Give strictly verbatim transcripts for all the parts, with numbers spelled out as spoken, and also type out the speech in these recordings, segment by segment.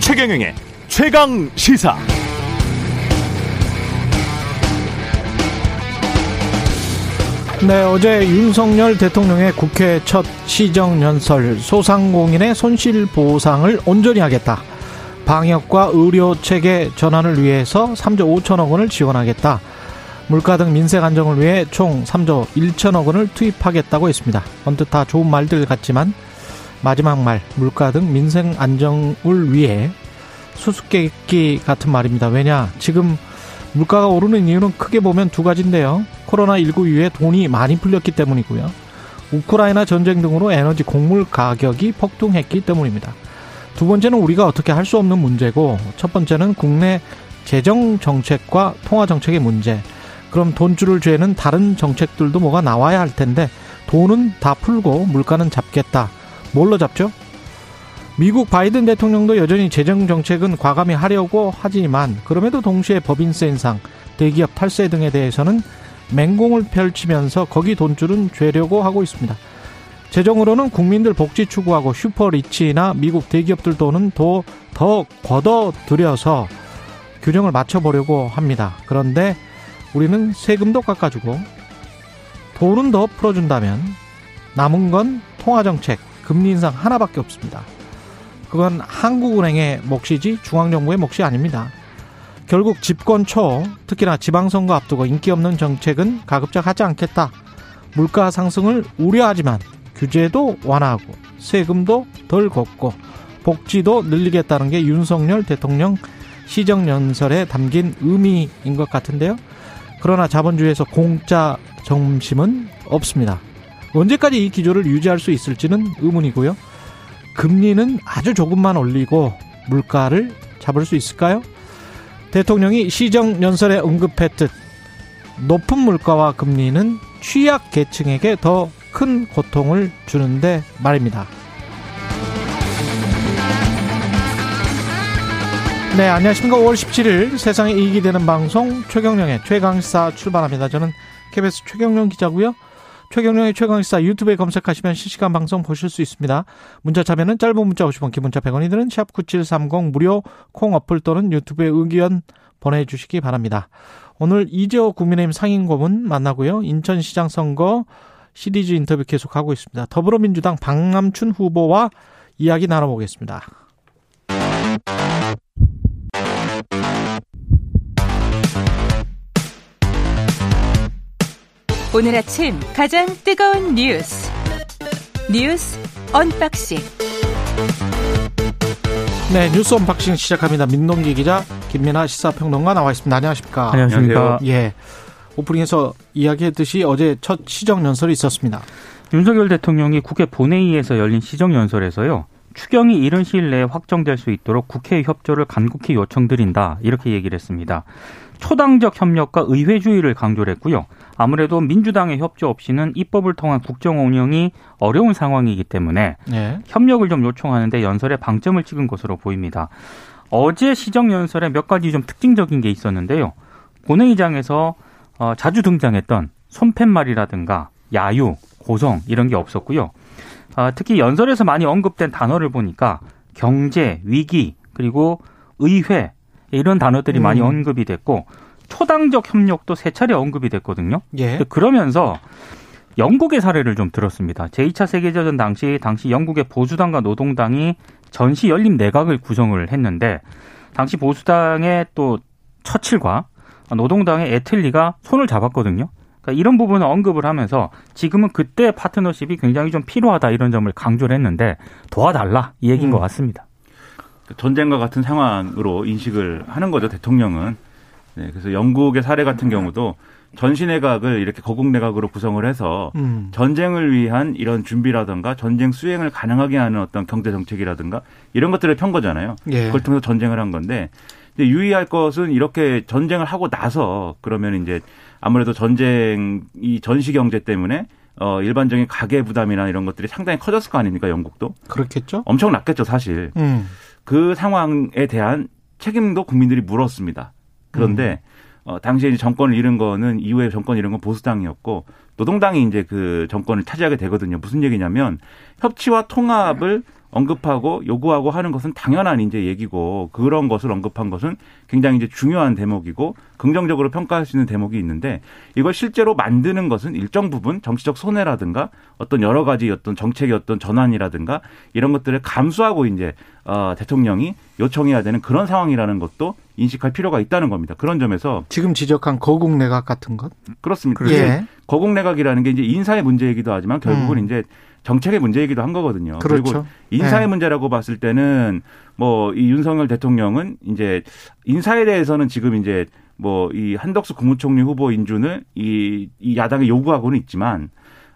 최경영의 최강시사. 네, 어제 윤석열 대통령의 국회 첫 시정연설, 소상공인의 손실보상을 온전히 하겠다, 방역과 의료체계 전환을 위해서 삼조 오천억 원을 지원하겠다, 물가 등 민생 안정을 위해 총 삼조 일천억 원을 투입하겠다고 했습니다. 언뜻 다 좋은 말들 같지만 마지막 말, 물가 등 민생 안정을 위해, 수수께끼 같은 말입니다. 왜냐, 지금 물가가 오르는 이유는 크게 보면 두 가지인데요. 코로나십구 이후에 돈이 많이 풀렸기 때문이고요, 우크라이나 전쟁 등으로 에너지 곡물 가격이 폭등했기 때문입니다. 두 번째는 우리가 어떻게 할 수 없는 문제고, 첫 번째는 국내 재정 정책과 통화 정책의 문제. 그럼 돈줄을 죄는 다른 정책들도 뭐가 나와야 할 텐데, 돈은 다 풀고 물가는 잡겠다. 뭘로 잡죠? 미국 바이든 대통령도 여전히 재정정책은 과감히 하려고 하지만, 그럼에도 동시에 법인세 인상, 대기업 탈세 등에 대해서는 맹공을 펼치면서 거기 돈줄은 죄려고 하고 있습니다. 재정으로는 국민들 복지 추구하고 슈퍼리치나 미국 대기업들 돈은 더, 더 걷어들여서 균형을 맞춰보려고 합니다. 그런데 우리는 세금도 깎아주고 돈은 더 풀어준다면 남은 건 통화정책, 금리 인상 하나밖에 없습니다. 그건 한국은행의 몫이지 중앙정부의 몫이 아닙니다. 결국 집권 초, 특히나 지방선거 앞두고 인기 없는 정책은 가급적 하지 않겠다. 물가 상승을 우려하지만 규제도 완화하고 세금도 덜 걷고 복지도 늘리겠다는 게 윤석열 대통령 시정연설에 담긴 의미인 것 같은데요. 그러나 자본주의에서 공짜 점심은 없습니다. 언제까지 이 기조를 유지할 수 있을지는 의문이고요. 금리는 아주 조금만 올리고 물가를 잡을 수 있을까요? 대통령이 시정연설에 언급했듯 높은 물가와 금리는 취약 계층에게 더 큰 고통을 주는데 말입니다. 네, 안녕하십니까. 오월 십칠일 세상에 이익이 되는 방송 최경령의 최강시사 출발합니다. 저는 케이비에스 최경령 기자고요. 최경영의 최강시사 유튜브에 검색하시면 실시간 방송 보실 수 있습니다. 문자 참여는 짧은 문자 오십 원, 긴 문자 백 원이 드는 샵 구칠삼공 무료 콩 어플 또는 유튜브에 의견 보내주시기 바랍니다. 오늘 이재호 국민의힘 상임고문 만나고요. 인천시장 선거 시리즈 인터뷰 계속하고 있습니다. 더불어민주당 박남춘 후보와 이야기 나눠보겠습니다. 오늘 아침 가장 뜨거운 뉴스 뉴스 언박싱. 네, 뉴스 언박싱 시작합니다. 민동기 기자, 김민아 시사평론가 나와 있습니다. 안녕하십니까? 안녕하십니까? 예, 오프닝에서 이야기했듯이 어제 첫 시정연설이 있었습니다. 윤석열 대통령이 국회 본회의에서 열린 시정연설에서요, 추경이 이른 시일 내에 확정될 수 있도록 국회의 협조를 간곡히 요청드린다, 이렇게 얘기를 했습니다. 초당적 협력과 의회주의를 강조를 했고요. 아무래도 민주당의 협조 없이는 입법을 통한 국정 운영이 어려운 상황이기 때문에, 네, 협력을 좀 요청하는데 연설에 방점을 찍은 것으로 보입니다. 어제 시정연설에 몇 가지 좀 특징적인 게 있었는데요. 본회의장에서 어, 자주 등장했던 손팻말이라든가 야유, 고성 이런 게 없었고요. 어, 특히 연설에서 많이 언급된 단어를 보니까 경제, 위기, 그리고 의회 이런 단어들이 음. 많이 언급이 됐고, 초당적 협력도 세 차례 언급이 됐거든요. 예. 그러면서 영국의 사례를 좀 들었습니다. 제이차 세계대전 당시 당시 영국의 보수당과 노동당이 전시 연립 내각을 구성을 했는데, 당시 보수당의 또 처칠과 노동당의 애틀리가 손을 잡았거든요. 그러니까 이런 부분을 언급을 하면서 지금은 그때 파트너십이 굉장히 좀 필요하다, 이런 점을 강조를 했는데 도와달라 이 얘기인 음. 것 같습니다. 전쟁과 같은 상황으로 인식을 하는 거죠, 대통령은. 네, 그래서 영국의 사례 같은 경우도 전시내각을 이렇게 거국내각으로 구성을 해서 음. 전쟁을 위한 이런 준비라든가 전쟁 수행을 가능하게 하는 어떤 경제정책이라든가 이런 것들을 편 거잖아요. 예. 그걸 통해서 전쟁을 한 건데, 근데 유의할 것은 이렇게 전쟁을 하고 나서 그러면 이제 아무래도 전쟁, 이 전시경제 때문에 어, 일반적인 가계 부담이나 이런 것들이 상당히 커졌을 거 아닙니까, 영국도? 그렇겠죠. 엄청 났겠죠, 사실. 음. 그 상황에 대한 책임도 국민들이 물었습니다. 그런데 어, 당시에 이제 정권을 잃은 거는 이후에 정권을 잃은 건 보수당이었고 노동당이 이제 그 정권을 차지하게 되거든요. 무슨 얘기냐면 협치와 통합을 언급하고 요구하고 하는 것은 당연한 이제 얘기고 그런 것을 언급한 것은 굉장히 이제 중요한 대목이고 긍정적으로 평가할 수 있는 대목이 있는데 이걸 실제로 만드는 것은 일정 부분 정치적 손해라든가 어떤 여러 가지 어떤 정책의 어떤 전환이라든가 이런 것들을 감수하고 이제 어 대통령이 요청해야 되는 그런 상황이라는 것도 인식할 필요가 있다는 겁니다. 그런 점에서 지금 지적한 거국 내각 같은 것 그렇습니다. 예. 거국 내각이라는 게 이제 인사의 문제이기도 하지만 결국은 음. 이제 정책의 문제이기도 한 거거든요. 그렇죠. 그리고 인사의 네. 문제라고 봤을 때는 뭐 이 윤석열 대통령은 이제 인사에 대해서는 지금 이제 뭐 이 한덕수 국무총리 후보 인준을 이, 이 야당이 요구하고는 있지만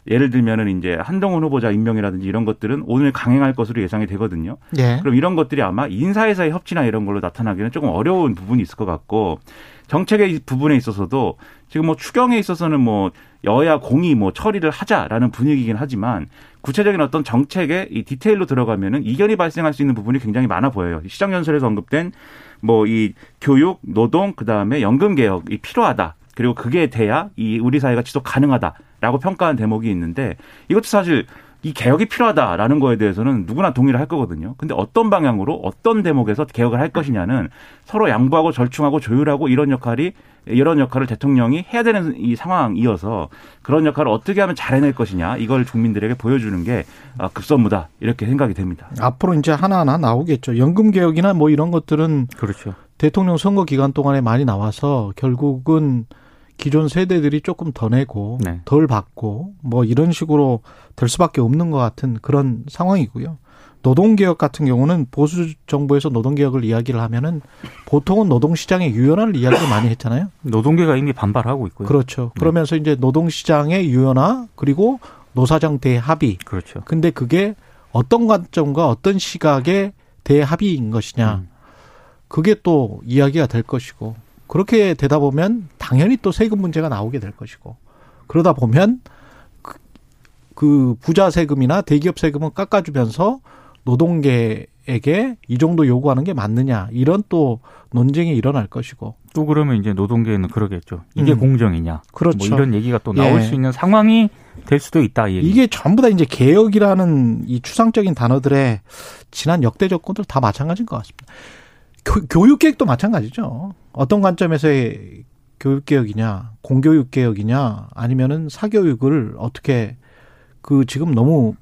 예를 들면은 이제 한동훈 후보자 임명이라든지 이런 것들은 오늘 강행할 것으로 예상이 되거든요. 네. 그럼 이런 것들이 아마 인사에서의 협치나 이런 걸로 나타나기는 조금 어려운 부분이 있을 것 같고 정책의 부분에 있어서도 지금 뭐 추경에 있어서는 뭐 여야 공이 뭐 처리를 하자라는 분위기이긴 하지만 구체적인 어떤 정책의 이 디테일로 들어가면은 이견이 발생할 수 있는 부분이 굉장히 많아 보여요. 시정연설에서 언급된 뭐 이 교육, 노동, 그 다음에 연금 개혁이 필요하다. 그리고 그게 돼야 이 우리 사회가 지속 가능하다라고 평가한 대목이 있는데 이것도 사실 이 개혁이 필요하다라는 거에 대해서는 누구나 동의를 할 거거든요. 근데 어떤 방향으로 어떤 대목에서 개혁을 할 것이냐는 서로 양보하고 절충하고 조율하고 이런 역할이 이런 역할을 대통령이 해야 되는 이 상황이어서 그런 역할을 어떻게 하면 잘해낼 것이냐 이걸 국민들에게 보여주는 게 급선무다 이렇게 생각이 됩니다. 앞으로 이제 하나하나 나오겠죠. 연금 개혁이나 뭐 이런 것들은 그렇죠. 대통령 선거 기간 동안에 많이 나와서 결국은 기존 세대들이 조금 더 내고 네. 덜 받고 뭐 이런 식으로 될 수밖에 없는 것 같은 그런 상황이고요. 노동개혁 같은 경우는 보수 정부에서 노동개혁을 이야기를 하면은 보통은 노동시장의 유연화를 이야기를 많이 했잖아요. 노동계가 이미 반발하고 있고요. 그렇죠. 그러면서 네. 이제 노동시장의 유연화 그리고 노사정 대합의. 그렇죠. 근데 그게 어떤 관점과 어떤 시각의 대합의인 것이냐. 음. 그게 또 이야기가 될 것이고. 그렇게 되다 보면 당연히 또 세금 문제가 나오게 될 것이고 그러다 보면 그, 그 부자 세금이나 대기업 세금은 깎아주면서 노동계에게 이 정도 요구하는 게 맞느냐 이런 또 논쟁이 일어날 것이고 또 그러면 이제 노동계는 그러겠죠. 이게 음. 공정이냐 그렇죠. 뭐 이런 얘기가 또 나올 예. 수 있는 상황이 될 수도 있다. 이 이게 전부 다 이제 개혁이라는 이 추상적인 단어들의 지난 역대 정권들 다 마찬가지인 것 같습니다. 교, 교육개혁도 마찬가지죠. 어떤 관점에서의 교육개혁이냐, 공교육개혁이냐, 아니면은 사교육을 어떻게, 그 지금 너무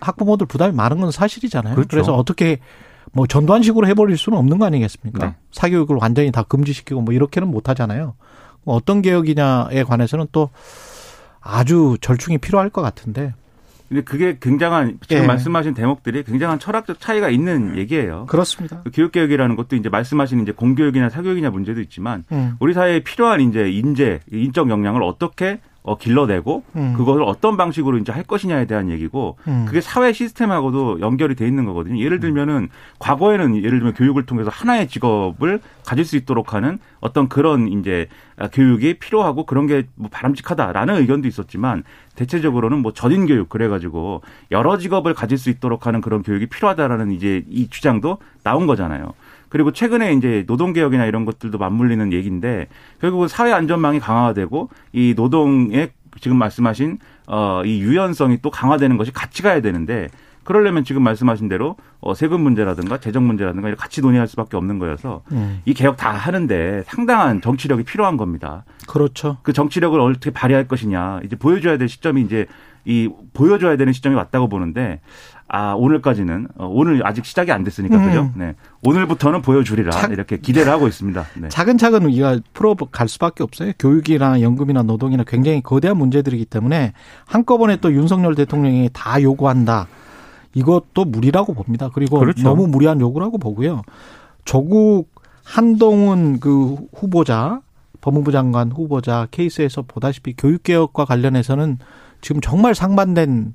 학부모들 부담이 많은 건 사실이잖아요. 그렇죠. 그래서 어떻게 뭐 전두환식으로 해버릴 수는 없는 거 아니겠습니까? 네. 사교육을 완전히 다 금지시키고 뭐 이렇게는 못 하잖아요. 어떤 개혁이냐에 관해서는 또 아주 절충이 필요할 것 같은데. 근데 그게 굉장한 지금 예. 말씀하신 대목들이 굉장한 철학적 차이가 있는 얘기예요. 그렇습니다. 교육개혁이라는 것도 이제 말씀하신 이제 공교육이나 사교육이나 문제도 있지만 음. 우리 사회에 필요한 이제 인재, 인적 역량을 어떻게 어, 길러내고 음. 그것을 어떤 방식으로 이제 할 것이냐에 대한 얘기고 음. 그게 사회 시스템하고도 연결이 돼 있는 거거든요. 예를 들면은 과거에는 예를 들면 교육을 통해서 하나의 직업을 가질 수 있도록 하는 어떤 그런 이제 교육이 필요하고 그런 게 뭐 바람직하다라는 의견도 있었지만 대체적으로는 뭐 전인 교육 그래가지고 여러 직업을 가질 수 있도록 하는 그런 교육이 필요하다라는 이제 이 주장도 나온 거잖아요. 그리고 최근에 이제 노동개혁이나 이런 것들도 맞물리는 얘기인데 결국은 사회 안전망이 강화되고 이 노동의 지금 말씀하신 어, 이 유연성이 또 강화되는 것이 같이 가야 되는데 그러려면 지금 말씀하신 대로 어, 세금 문제라든가 재정 문제라든가 같이 논의할 수밖에 없는 거여서 음. 이 개혁 다 하는데 상당한 정치력이 필요한 겁니다. 그렇죠. 그 정치력을 어떻게 발휘할 것이냐 이제 보여줘야 될 시점이 이제 이 보여줘야 되는 시점이 왔다고 보는데. 아, 오늘까지는, 어, 오늘 아직 시작이 안 됐으니까, 음. 그죠? 네. 오늘부터는 보여주리라, 차, 이렇게 기대를 하고 있습니다. 네. 차근차근 우리가 풀어갈 수밖에 없어요. 교육이나 연금이나 노동이나 굉장히 거대한 문제들이기 때문에 한꺼번에 또 윤석열 대통령이 다 요구한다. 이것도 무리라고 봅니다. 그리고 그렇죠. 너무 무리한 요구라고 보고요. 조국, 한동훈 그 후보자, 법무부 장관 후보자 케이스에서 보다시피 교육개혁과 관련해서는 지금 정말 상반된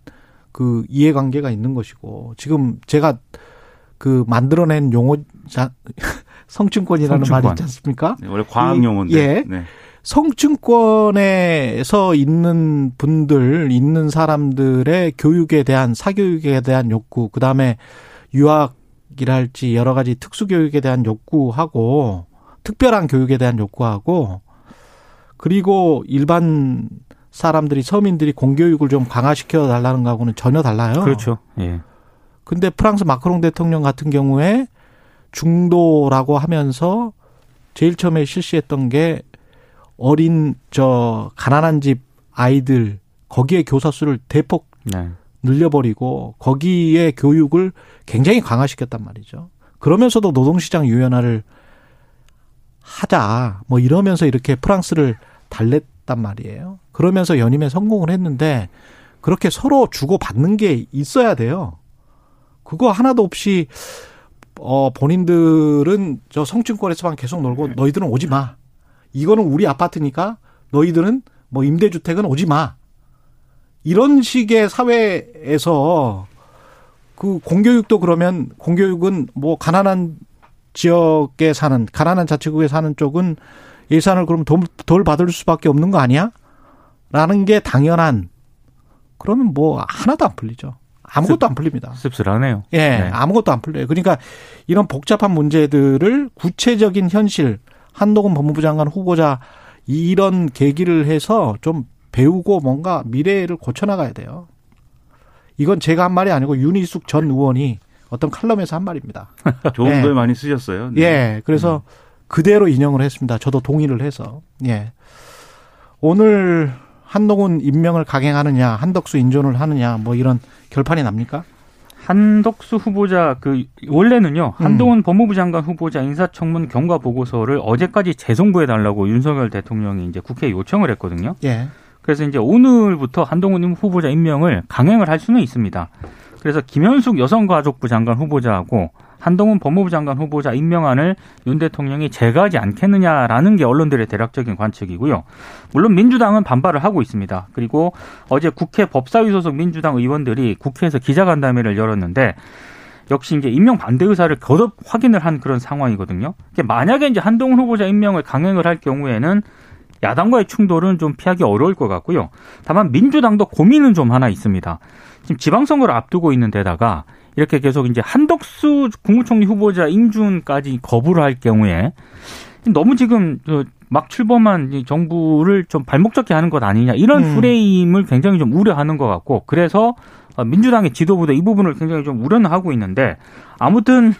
그 이해관계가 있는 것이고 지금 제가 그 만들어낸 용어 성층권이라는 성층권. 말이 있지 않습니까? 네, 원래 과학 용어인데. 예. 네. 성층권에서 있는 분들, 있는 사람들의 교육에 대한 사교육에 대한 욕구, 그다음에 유학이랄지 여러 가지 특수교육에 대한 욕구하고 특별한 교육에 대한 욕구하고 그리고 일반 사람들이, 서민들이 공교육을 좀 강화시켜 달라는 거하고는 전혀 달라요. 그렇죠. 예. 근데 프랑스 마크롱 대통령 같은 경우에 중도라고 하면서 제일 처음에 실시했던 게 어린 저 가난한 집 아이들 거기에 교사 수를 대폭 네. 늘려버리고 거기에 교육을 굉장히 강화시켰단 말이죠. 그러면서도 노동시장 유연화를 하자 뭐 이러면서 이렇게 프랑스를 달랬단 말이에요. 그러면서 연임에 성공을 했는데 그렇게 서로 주고받는 게 있어야 돼요. 그거 하나도 없이 어 본인들은 저 성층권에서만 계속 놀고 너희들은 오지 마. 이거는 우리 아파트니까 너희들은 뭐 임대주택은 오지 마. 이런 식의 사회에서 그 공교육도 그러면 공교육은 뭐 가난한 지역에 사는 가난한 자치구에 사는 쪽은 예산을 그럼 덜 받을 수밖에 없는 거 아니야? 라는 게 당연한 그러면 뭐 하나도 안 풀리죠. 아무것도 안 풀립니다. 씁쓸하네요. 예, 네. 아무것도 안 풀려요. 그러니까 이런 복잡한 문제들을 구체적인 현실 한동훈 법무부 장관 후보자 이런 계기를 해서 좀 배우고 뭔가 미래를 고쳐나가야 돼요. 이건 제가 한 말이 아니고 윤희숙 전 의원이 어떤 칼럼에서 한 말입니다. 좋은 예. 걸 많이 쓰셨어요. 네. 예, 그래서 음. 그대로 인용을 했습니다. 저도 동의를 해서. 예. 오늘 한동훈 임명을 강행하느냐, 한덕수 인존을 하느냐, 뭐 이런 결판이 납니까? 한덕수 후보자 그 원래는요 한동훈 음. 법무부 장관 후보자 인사청문 경과 보고서를 어제까지 재송부해 달라고 윤석열 대통령이 이제 국회에 요청을 했거든요. 예. 그래서 이제 오늘부터 한동훈 후보자 임명을 강행을 할 수는 있습니다. 그래서 김현숙 여성가족부 장관 후보자하고 한동훈 법무부 장관 후보자 임명안을 윤 대통령이 제거하지 않겠느냐라는 게 언론들의 대략적인 관측이고요. 물론 민주당은 반발을 하고 있습니다. 그리고 어제 국회 법사위 소속 민주당 의원들이 국회에서 기자간담회를 열었는데 역시 이제 임명 반대 의사를 거듭 확인을 한 그런 상황이거든요. 만약에 이제 한동훈 후보자 임명을 강행을 할 경우에는 야당과의 충돌은 좀 피하기 어려울 것 같고요. 다만 민주당도 고민은 좀 하나 있습니다. 지금 지방선거를 앞두고 있는 데다가 이렇게 계속 이제 한덕수 국무총리 후보자 인준까지 거부를 할 경우에 너무 지금 막 출범한 정부를 좀 발목 잡게 하는 것 아니냐 이런 음. 프레임을 굉장히 좀 우려하는 것 같고 그래서 민주당의 지도부도 이 부분을 굉장히 좀 우려는 하고 있는데 아무튼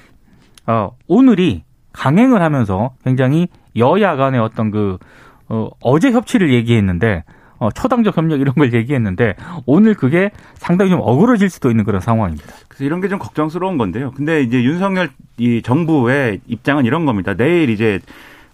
오늘이 강행을 하면서 굉장히 여야 간의 어떤 그 어제 협치를 얘기했는데 어, 초당적 협력 이런 걸 얘기했는데 오늘 그게 상당히 좀 어그러질 수도 있는 그런 상황입니다. 그래서 이런 게 좀 걱정스러운 건데요. 근데 이제 윤석열 이 정부의 입장은 이런 겁니다. 내일 이제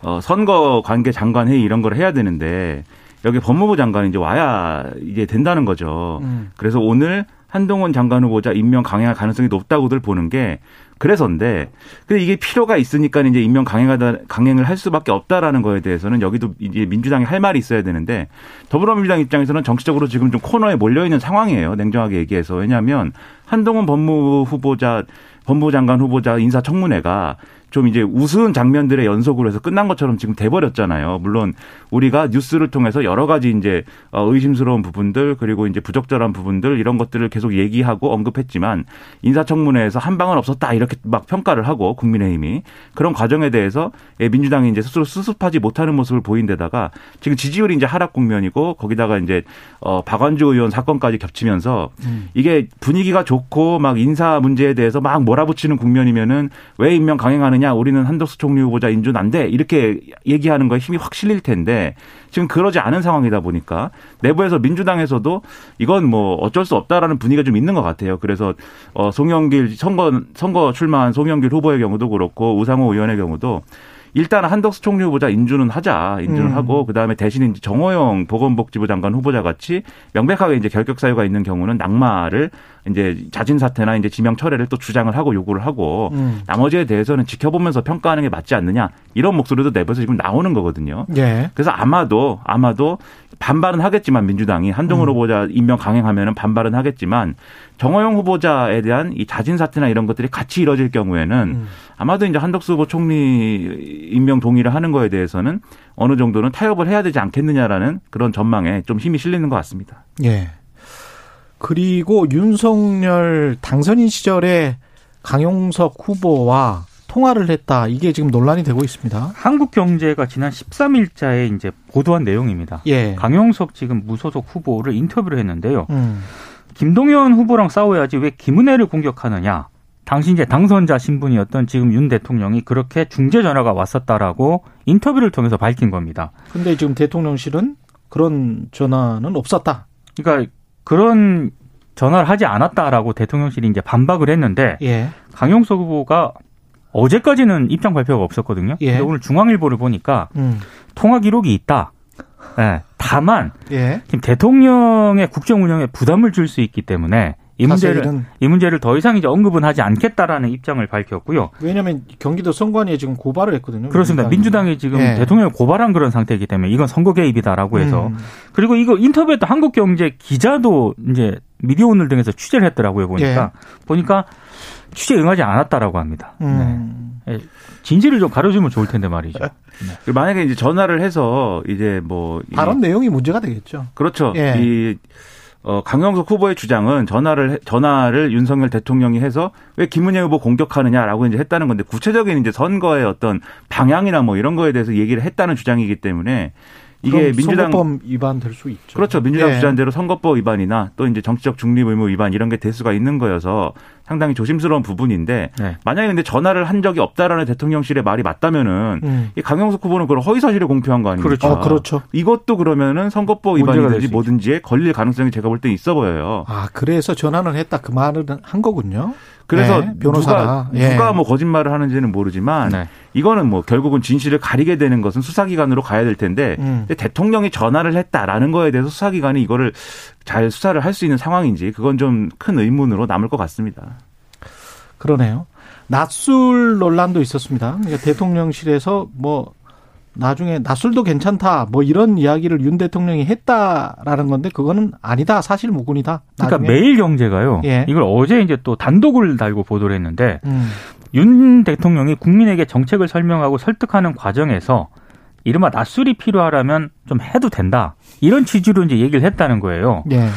어, 선거 관계 장관 회의 이런 걸 해야 되는데 여기 법무부 장관이 이제 와야 이제 된다는 거죠. 음. 그래서 오늘 한동훈 장관 후보자 임명 강행할 가능성이 높다고들 보는 게 그래서인데, 근데 이게 필요가 있으니까 이제 임명 강행하다, 강행을 할 수밖에 없다라는 거에 대해서는 여기도 이제 민주당이 할 말이 있어야 되는데, 더불어민주당 입장에서는 정치적으로 지금 좀 코너에 몰려있는 상황이에요. 냉정하게 얘기해서. 왜냐하면 한동훈 법무부 후보자, 법무부 장관 후보자 인사청문회가 좀 이제 우스운 장면들의 연속으로 해서 끝난 것처럼 지금 돼버렸잖아요. 물론 우리가 뉴스를 통해서 여러 가지 이제 의심스러운 부분들 그리고 이제 부적절한 부분들 이런 것들을 계속 얘기하고 언급했지만 인사청문회에서 한 방은 없었다 이렇게 막 평가를 하고 국민의힘이 그런 과정에 대해서 민주당이 이제 스스로 수습하지 못하는 모습을 보인 데다가 지금 지지율이 이제 하락 국면이고 거기다가 이제 어 박완주 의원 사건까지 겹치면서 음. 이게 분위기가 좋고 막 인사 문제에 대해서 막 몰아붙이는 국면이면은 왜 임명 강행하는 냐 우리는 한덕수 총리 후보자 인준 안 돼 이렇게 얘기하는 거에 힘이 확 실릴 텐데 지금 그러지 않은 상황이다 보니까 내부에서 민주당에서도 이건 뭐 어쩔 수 없다라는 분위기가 좀 있는 것 같아요. 그래서 어, 송영길 선거 선거 출마한 송영길 후보의 경우도 그렇고 우상호 의원의 경우도 일단 한덕수 총리 후보자 인준은 하자 인준을 음. 하고 그 다음에 대신 이제 정호영 보건복지부 장관 후보자 같이 명백하게 이제 결격 사유가 있는 경우는 낙마를 이제 자진 사퇴나 이제 지명 철회를 또 주장을 하고 요구를 하고 음. 나머지에 대해서는 지켜보면서 평가하는 게 맞지 않느냐 이런 목소리도 내부에서 지금 나오는 거거든요. 예. 그래서 아마도 아마도 반발은 하겠지만 민주당이 한동훈 음. 후보자 임명 강행하면은 반발은 하겠지만 정호영 후보자에 대한 이 자진 사퇴나 이런 것들이 같이 이뤄질 경우에는 음. 아마도 이제 한덕수 후보 총리 임명 동의를 하는 거에 대해서는 어느 정도는 타협을 해야 되지 않겠느냐라는 그런 전망에 좀 힘이 실리는 것 같습니다. 예. 그리고 윤석열 당선인 시절에 강용석 후보와 통화를 했다. 이게 지금 논란이 되고 있습니다. 한국경제가 지난 십삼 일자에 이제 보도한 내용입니다. 예. 강용석 지금 무소속 후보를 인터뷰를 했는데요. 음. 김동연 후보랑 싸워야지 왜 김은혜를 공격하느냐. 당시 이제 당선자 신분이었던 지금 윤 대통령이 그렇게 중재 전화가 왔었다라고 인터뷰를 통해서 밝힌 겁니다. 근데 지금 대통령실은 그런 전화는 없었다. 그러니까 그런 전화를 하지 않았다라고 대통령실이 이제 반박을 했는데 예. 강용석 후보가 어제까지는 입장 발표가 없었거든요. 예. 근데 오늘 중앙일보를 보니까 음. 통화 기록이 있다. 네. 다만 예. 지금 대통령의 국정 운영에 부담을 줄 수 있기 때문에 이 문제를, 이 문제를 더 이상 이제 언급은 하지 않겠다라는 입장을 밝혔고요. 왜냐하면 경기도 선관위에 지금 고발을 했거든요. 그렇습니다. 민주당이, 민주당이 지금 예. 대통령을 고발한 그런 상태이기 때문에 이건 선거 개입이다라고 해서 음. 그리고 이거 인터뷰했던 한국경제 기자도 이제 미디어오늘 등에서 취재를 했더라고요. 보니까 예. 보니까 취재 응하지 않았다라고 합니다. 음. 네. 진실을 좀 가려주면 좋을 텐데 말이죠. 네. 만약에 이제 전화를 해서 이제 뭐 발언 이, 내용이 문제가 되겠죠. 그렇죠. 예. 이 어, 강용석 후보의 주장은 전화를, 전화를 윤석열 대통령이 해서 왜 김은혜 후보 공격하느냐라고 이제 했다는 건데 구체적인 이제 선거의 어떤 방향이나 뭐 이런 거에 대해서 얘기를 했다는 주장이기 때문에 이게 민주당. 선거법 위반 될 수 있죠. 그렇죠. 민주당 예. 주장대로 선거법 위반이나 또 이제 정치적 중립 의무 위반 이런 게 될 수가 있는 거여서 상당히 조심스러운 부분인데 네. 만약에 근데 전화를 한 적이 없다라는 대통령실의 말이 맞다면은 음. 이 강용석 후보는 그걸 허위 사실을 공표한 거 아닙니까? 그렇죠. 아, 그렇죠. 이것도 그러면은 선거법 위반이든지 뭐든지에 걸릴 가능성이 제가 볼 때 있어 보여요. 아, 그래서 전화는 했다 그 말은 한 거군요. 그래서 네, 변호사가 누가, 예. 누가 뭐 거짓말을 하는지는 모르지만 네. 이거는 뭐 결국은 진실을 가리게 되는 것은 수사기관으로 가야 될 텐데 음. 대통령이 전화를 했다라는 거에 대해서 수사기관이 이거를 잘 수사를 할 수 있는 상황인지 그건 좀 큰 의문으로 남을 것 같습니다. 그러네요. 낮술 논란도 있었습니다. 그러니까 대통령실에서 뭐 나중에 낮술도 괜찮다 뭐 이런 이야기를 윤 대통령이 했다라는 건데 그거는 아니다. 사실 무근이다. 나중에. 그러니까 매일경제가요. 예. 이걸 어제 이제 또 단독을 달고 보도를 했는데 음. 윤 대통령이 국민에게 정책을 설명하고 설득하는 과정에서 이른바 낮술이 필요하라면 좀 해도 된다. 이런 취지로 이제 얘기를 했다는 거예요. 네.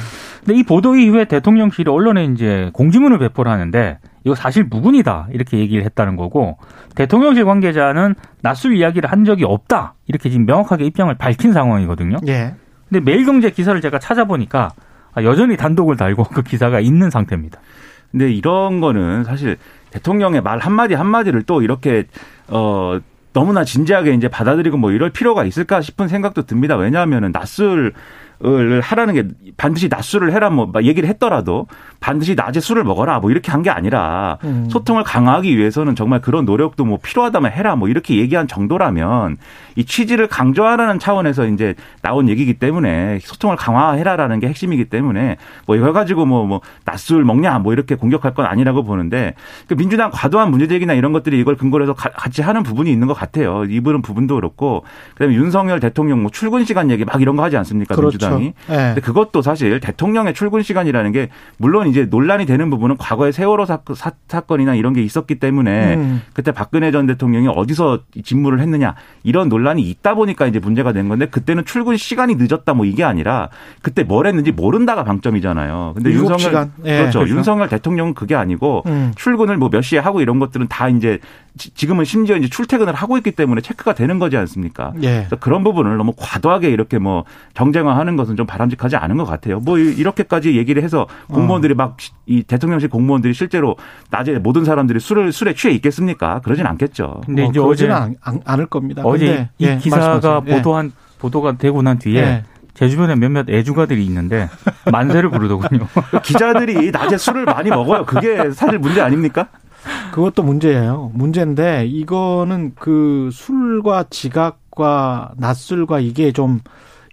근데 이 보도 이후에 대통령실이 언론에 이제 공지문을 배포를 하는데 이거 사실 무근이다. 이렇게 얘기를 했다는 거고 대통령실 관계자는 낮술 이야기를 한 적이 없다. 이렇게 지금 명확하게 입장을 밝힌 상황이거든요. 네. 근데 매일경제 기사를 제가 찾아보니까 여전히 단독을 달고 그 기사가 있는 상태입니다. 근데 이런 거는 사실 대통령의 말 한마디 한마디를 또 이렇게, 어, 너무나 진지하게 이제 받아들이고 뭐 이럴 필요가 있을까 싶은 생각도 듭니다. 왜냐하면은 낮술을 하라는 게 반드시 낮술을 해라 뭐 얘기를 했더라도 반드시 낮에 술을 먹어라 뭐 이렇게 한 게 아니라 음. 소통을 강화하기 위해서는 정말 그런 노력도 뭐 필요하다면 해라 뭐 이렇게 얘기한 정도라면 이 취지를 강조하라는 차원에서 이제 나온 얘기이기 때문에 소통을 강화해라라는 게 핵심이기 때문에 뭐 이걸 가지고 뭐, 뭐 낮술 먹냐 뭐 이렇게 공격할 건 아니라고 보는데 그 민주당 과도한 문제제기나 이런 것들이 이걸 근거로 해서 가, 같이 하는 부분이 있는 것 같아요. 이분은 부분도 그렇고 그다음에 윤석열 대통령 뭐 출근 시간 얘기 막 이런 거 하지 않습니까? 그렇죠. 민주당이. 네. 근데 그것도 사실 대통령의 출근 시간이라는 게 물론 이제 논란이 되는 부분은 과거의 세월호 사, 사, 사건이나 이런 게 있었기 때문에 음. 그때 박근혜 전 대통령이 어디서 직무를 했느냐 이런 논란이 있다 보니까 이제 문제가 된 건데 그때는 출근 시간이 늦었다 뭐 이게 아니라 그때 뭘 했는지 모른다가 방점이잖아요. 근데 윤석열 네. 그렇죠. 그렇죠. 윤석열 대통령은 그게 아니고 음. 출근을 뭐 몇 시에 하고 이런 것들은 다 이제 지금은 심지어 이제 출퇴근을 하고 있기 때문에 체크가 되는 거지 않습니까? 예. 그래서 그런 부분을 너무 과도하게 이렇게 뭐 정쟁화하는 것은 좀 바람직하지 않은 것 같아요. 뭐 이렇게까지 얘기를 해서 공무원들이 어. 막 이 대통령실 공무원들이 실제로 낮에 모든 사람들이 술을 술에 취해 있겠습니까? 그러진 않겠죠. 근데 이제 어, 그러지는 어제 안, 않을 겁니다. 어제 근데 이 예, 기사가 보도한 예. 보도가 되고 난 뒤에. 예. 제 주변에 몇몇 애주가들이 있는데 만세를 부르더군요. 기자들이 낮에 술을 많이 먹어요. 그게 사실 문제 아닙니까? 그것도 문제예요. 문제인데 이거는 그 술과 지각과 낮술과 이게 좀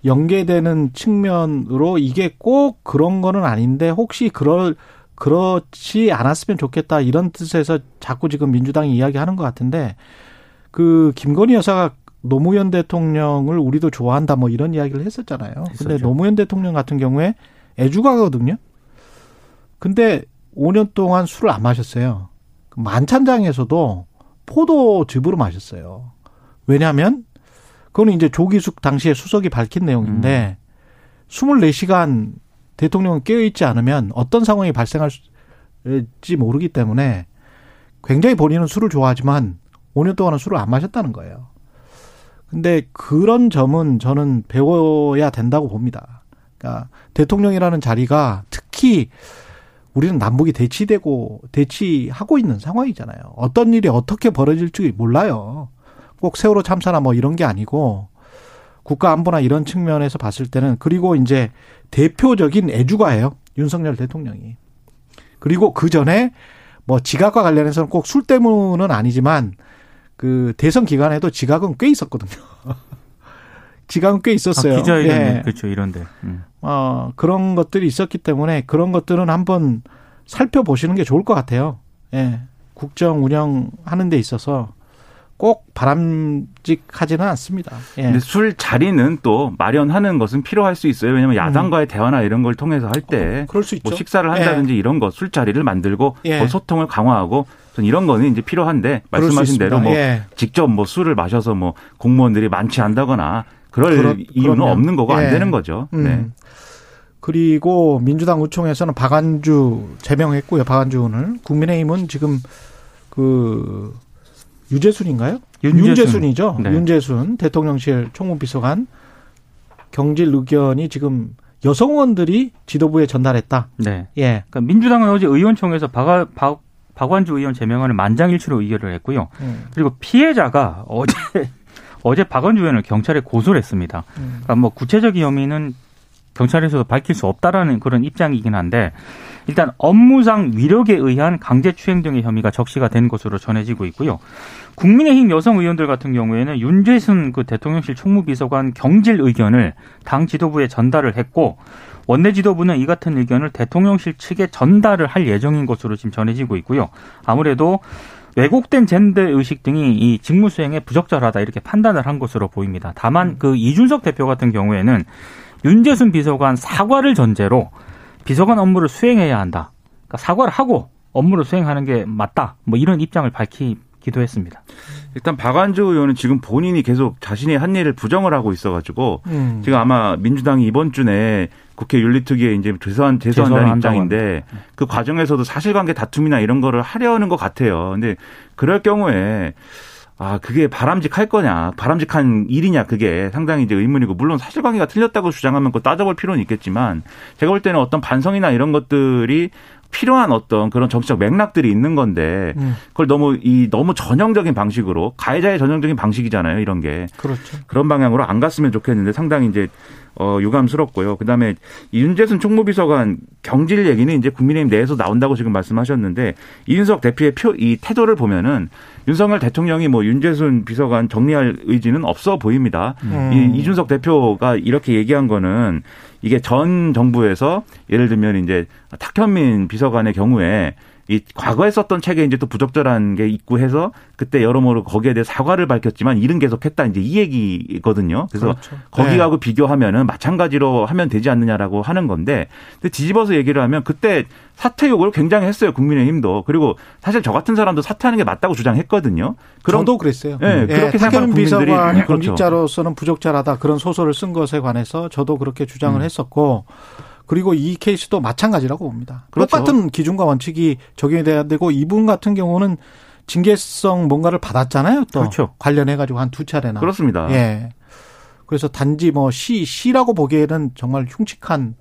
연계되는 측면으로 이게 꼭 그런 거는 아닌데 혹시 그럴 그렇지 않았으면 좋겠다 이런 뜻에서 자꾸 지금 민주당이 이야기하는 것 같은데 그 김건희 여사가 노무현 대통령을 우리도 좋아한다 뭐 이런 이야기를 했었잖아요. 근데 했었죠. 노무현 대통령 같은 경우에 애주가거든요. 근데 오 년 동안 술을 안 마셨어요. 만찬장에서도 포도즙으로 마셨어요. 왜냐하면 그건 이제 조기숙 당시에 수석이 밝힌 내용인데 음. 이십사 시간 대통령은 깨어있지 않으면 어떤 상황이 발생할지 모르기 때문에 굉장히 본인은 술을 좋아하지만 오 년 동안은 술을 안 마셨다는 거예요. 근데 그런 점은 저는 배워야 된다고 봅니다. 그러니까 대통령이라는 자리가 특히 우리는 남북이 대치되고 대치하고 있는 상황이잖아요. 어떤 일이 어떻게 벌어질지 몰라요. 꼭 세월호 참사나 뭐 이런 게 아니고 국가안보나 이런 측면에서 봤을 때는, 그리고 이제 대표적인 애주가예요, 윤석열 대통령이. 그리고 그 전에 뭐 지각과 관련해서는 꼭 술 때문은 아니지만 그 대선 기간에도 지각은 꽤 있었거든요. 지각은 꽤 있었어요. 아, 기자회견, 예. 그렇죠, 이런데. 음. 어, 그런 것들이 있었기 때문에 그런 것들은 한번 살펴보시는 게 좋을 것 같아요. 예, 국정 운영하는 데 있어서 꼭 바람직하지는 않습니다. 예. 근데 술 자리는 또 마련하는 것은 필요할 수 있어요. 왜냐하면 야당과의 음. 대화나 이런 걸 통해서 할 때, 어, 그럴 수 있죠. 뭐 식사를 한다든지, 예. 이런 것, 술 자리를 만들고, 예. 뭐 소통을 강화하고, 전 이런 거는 이제 필요한데, 말씀하신 대로 뭐, 예. 직접 뭐 술을 마셔서 뭐 공무원들이 만취한다거나 그럴 그렇, 이유는 그러면. 없는 거고, 예. 안 되는 거죠. 음. 네. 그리고 민주당 의총에서는 박완주 제명했고요. 박완주 오늘 국민의힘은 지금 그. 유재순인가요? 윤재순. 윤재순이죠. 네. 윤재순 대통령실 총무비서관 경질 의견이 지금 여성 의원들이 지도부에 전달했다. 네. 예. 그러니까 민주당은 어제 의원총회에서 박아, 박, 박완주 의원 제명안을 만장일치로 의결을 했고요. 음. 그리고 피해자가 어제 어제 박완주 의원을 경찰에 고소를 했습니다. 음. 그러니까 뭐 구체적인 혐의는 경찰에서도 밝힐 수 없다라는 그런 입장이긴 한데, 일단 업무상 위력에 의한 강제추행 등의 혐의가 적시가 된 것으로 전해지고 있고요. 국민의힘 여성 의원들 같은 경우에는 윤재순 그 대통령실 총무비서관 경질 의견을 당 지도부에 전달을 했고, 원내 지도부는 이 같은 의견을 대통령실 측에 전달을 할 예정인 것으로 지금 전해지고 있고요. 아무래도 왜곡된 젠더 의식 등이 이 직무 수행에 부적절하다, 이렇게 판단을 한 것으로 보입니다. 다만 그 이준석 대표 같은 경우에는 윤재순 비서관 사과를 전제로 비서관 업무를 수행해야 한다. 그러니까 사과를 하고 업무를 수행하는 게 맞다. 뭐 이런 입장을 밝히기도 했습니다. 일단 박완주 의원은 지금 본인이 계속 자신의 한 일을 부정을 하고 있어가지고 음. 지금 아마 민주당이 이번 주 내에 국회 윤리특위에 이제 제소한, 제소한다는 입장인데, 그 과정에서도 사실관계 다툼이나 이런 거를 하려는 것 같아요. 근데 그럴 경우에 아, 그게 바람직할 거냐, 바람직한 일이냐, 그게 상당히 이제 의문이고, 물론 사실관계가 틀렸다고 주장하면 그거 따져볼 필요는 있겠지만, 제가 볼 때는 어떤 반성이나 이런 것들이 필요한 어떤 그런 정치적 맥락들이 있는 건데, 음. 그걸 너무 이 너무 전형적인 방식으로, 가해자의 전형적인 방식이잖아요, 이런 게. 그렇죠. 그런 방향으로 안 갔으면 좋겠는데 상당히 이제 어, 유감스럽고요. 그다음에 윤재순 총무비서관 경질 얘기는 이제 국민의힘 내에서 나온다고 지금 말씀하셨는데, 이준석 대표의 표, 이 태도를 보면은 윤석열 대통령이 뭐 윤재순 비서관 정리할 의지는 없어 보입니다. 음. 이, 이준석 대표가 이렇게 얘기한 거는, 이게 전 정부에서 예를 들면 이제 탁현민 비서관의 경우에 이 과거에 썼던 책에 이제 또 부적절한 게 있고 해서 그때 여러모로 거기에 대해 사과를 밝혔지만 일은 계속했다, 이제 이 얘기거든요. 그래서 그렇죠. 거기하고 네. 비교하면은 마찬가지로 하면 되지 않느냐라고 하는 건데, 근데 뒤집어서 얘기를 하면 그때 사퇴 요구를 굉장히 했어요, 국민의힘도. 그리고 사실 저 같은 사람도 사퇴하는 게 맞다고 주장했거든요. 그럼, 저도 그랬어요. 네, 네. 그렇게 생각하는 국민들이 비서관이 공직자로서는 부적절하다, 그런 소설을 쓴 것에 관해서 저도 그렇게 주장을 음. 했었고. 그리고 이 케이스도 마찬가지라고 봅니다. 그렇죠. 똑같은 기준과 원칙이 적용이 돼야 되고, 이분 같은 경우는 징계성 뭔가를 받았잖아요. 또 그렇죠. 관련해가지고 한 두 차례나. 그렇습니다. 예. 그래서 단지 뭐 시, 시라고 보기에는 정말 흉측한,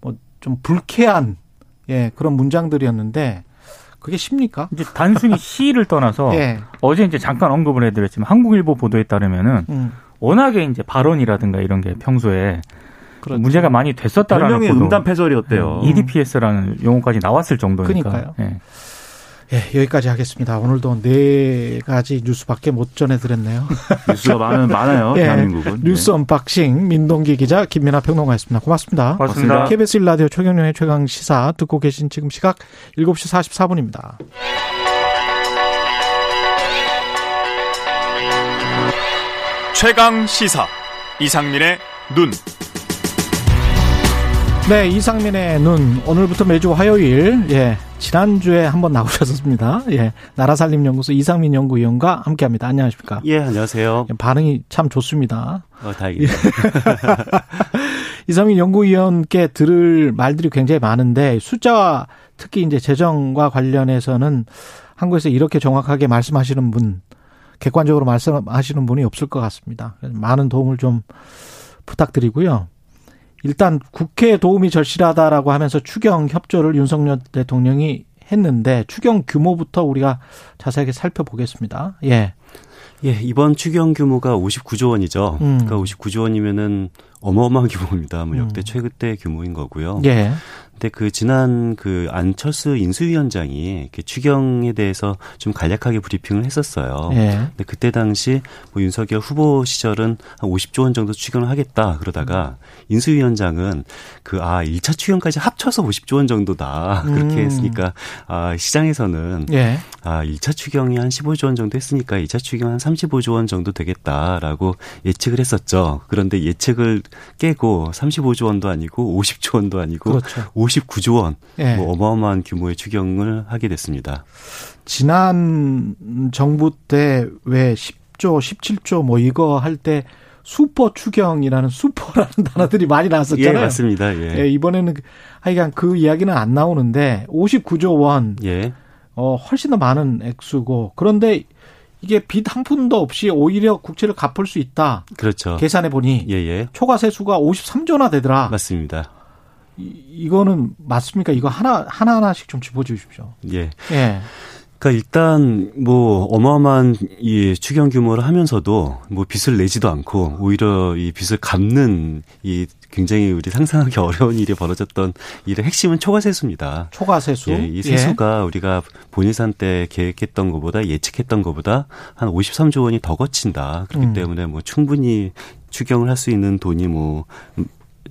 뭐 좀 불쾌한, 예, 그런 문장들이었는데, 그게 쉽니까? 이제 단순히 시를 떠나서 예. 어제 이제 잠깐 언급을 해드렸지만 한국일보 보도에 따르면은 음. 워낙에 이제 발언이라든가 이런 게 평소에 그렇죠. 문제가 많이 됐었다라는 별명의 음담 패설이었대요. 이디피에스라는 용어까지 나왔을 정도니까. 그러니까요. 네. 예, 여기까지 하겠습니다. 오늘도 네 가지 뉴스밖에 못 전해드렸네요. 뉴스가 많은, 많아요. 예, 대한민국은. 뉴스 언박싱 민동기 기자, 김민아 평론가였습니다. 고맙습니다. 고맙습니다. 케이비에스 일 라디오 최경영의 최강시사 듣고 계신 지금 시각 일곱 시 사십사 분입니다. 최강시사 이상민의 눈. 네, 이상민의 눈. 오늘부터 매주 화요일, 예, 지난주에 한번 나오셨습니다. 예, 나라살림연구소 이상민 연구위원과 함께 합니다. 안녕하십니까. 예, 안녕하세요. 반응이 참 좋습니다. 어, 다행입니다. 이상민 연구위원께 들을 말들이 굉장히 많은데, 숫자와 특히 이제 재정과 관련해서는 한국에서 이렇게 정확하게 말씀하시는 분, 객관적으로 말씀하시는 분이 없을 것 같습니다. 많은 도움을 좀 부탁드리고요. 일단 국회 도움이 절실하다라고 하면서 추경 협조를 윤석열 대통령이 했는데 추경 규모부터 우리가 자세하게 살펴보겠습니다. 예. 예, 이번 추경 규모가 오십구조 원이죠. 음. 그러니까 오십구조 원이면은 어마어마한 규모입니다. 뭐 역대 음. 최대 규모인 거고요. 예. 근데 그 지난 그 안철수 인수위원장이 그 추경에 대해서 좀 간략하게 브리핑을 했었어요. 예. 근데 그때 당시 뭐 윤석열 후보 시절은 한 오십조 원 정도 추경을 하겠다 그러다가 음. 인수위원장은 그 아 일 차 추경까지 합쳐서 오십조 원 정도다 음. 그렇게 했으니까 아 시장에서는 예. 아 일 차 추경이 한 십오조 원 정도 했으니까 이 차 추경 한 삼십오조 원 정도 되겠다라고 예측을 했었죠. 그런데 예측을 깨고 삼십오조 원도 아니고 오십조 원도 아니고 그렇죠. 오십구조 원, 예. 뭐 어마어마한 규모의 추경을 하게 됐습니다. 지난 정부 때 왜 십조, 십칠조 뭐 이거 할 때 수퍼 추경이라는 수퍼라는 단어들이 많이 나왔었잖아요. 예, 맞습니다. 예. 예, 이번에는 하여간 그 이야기는 안 나오는데 오십구조 원, 예. 어, 훨씬 더 많은 액수고 그런데 이게 빚 한 푼도 없이 오히려 국채를 갚을 수 있다. 그렇죠. 계산해 보니 예, 예. 초과세수가 오십삼조나 되더라. 맞습니다. 이거는 맞습니까? 이거 하나, 하나하나씩 좀 짚어주십시오. 예. 예. 그러니까 일단 뭐 어마어마한 이 추경 규모를 하면서도 뭐 빚을 내지도 않고 오히려 이 빚을 갚는 이 굉장히 우리 상상하기 어려운 일이 벌어졌던 일의 핵심은 초과세수입니다. 초과세수. 예, 이 세수가 예. 우리가 본예산 때 계획했던 것보다 예측했던 것보다 한 오십삼조 원이 더 거친다. 그렇기 음. 때문에 뭐 충분히 추경을 할 수 있는 돈이 뭐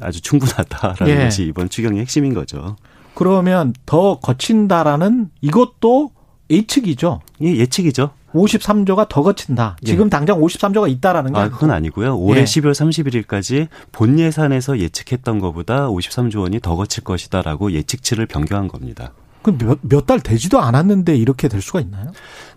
아주 충분하다라는 예. 것이 이번 추경의 핵심인 거죠. 그러면 더 거친다라는 이것도 예측이죠? 예, 예측이죠. 오십삼조가 더 거친다. 예. 지금 당장 오십삼조가 있다라는 게 아, 그건 아니고요. 올해 예. 십이월 삼십일일까지 본 예산에서 예측했던 것보다 오십삼조 원이 더 거칠 것이다라고 예측치를 변경한 겁니다. 그럼 몇, 몇 달 되지도 않았는데 이렇게 될 수가 있나요?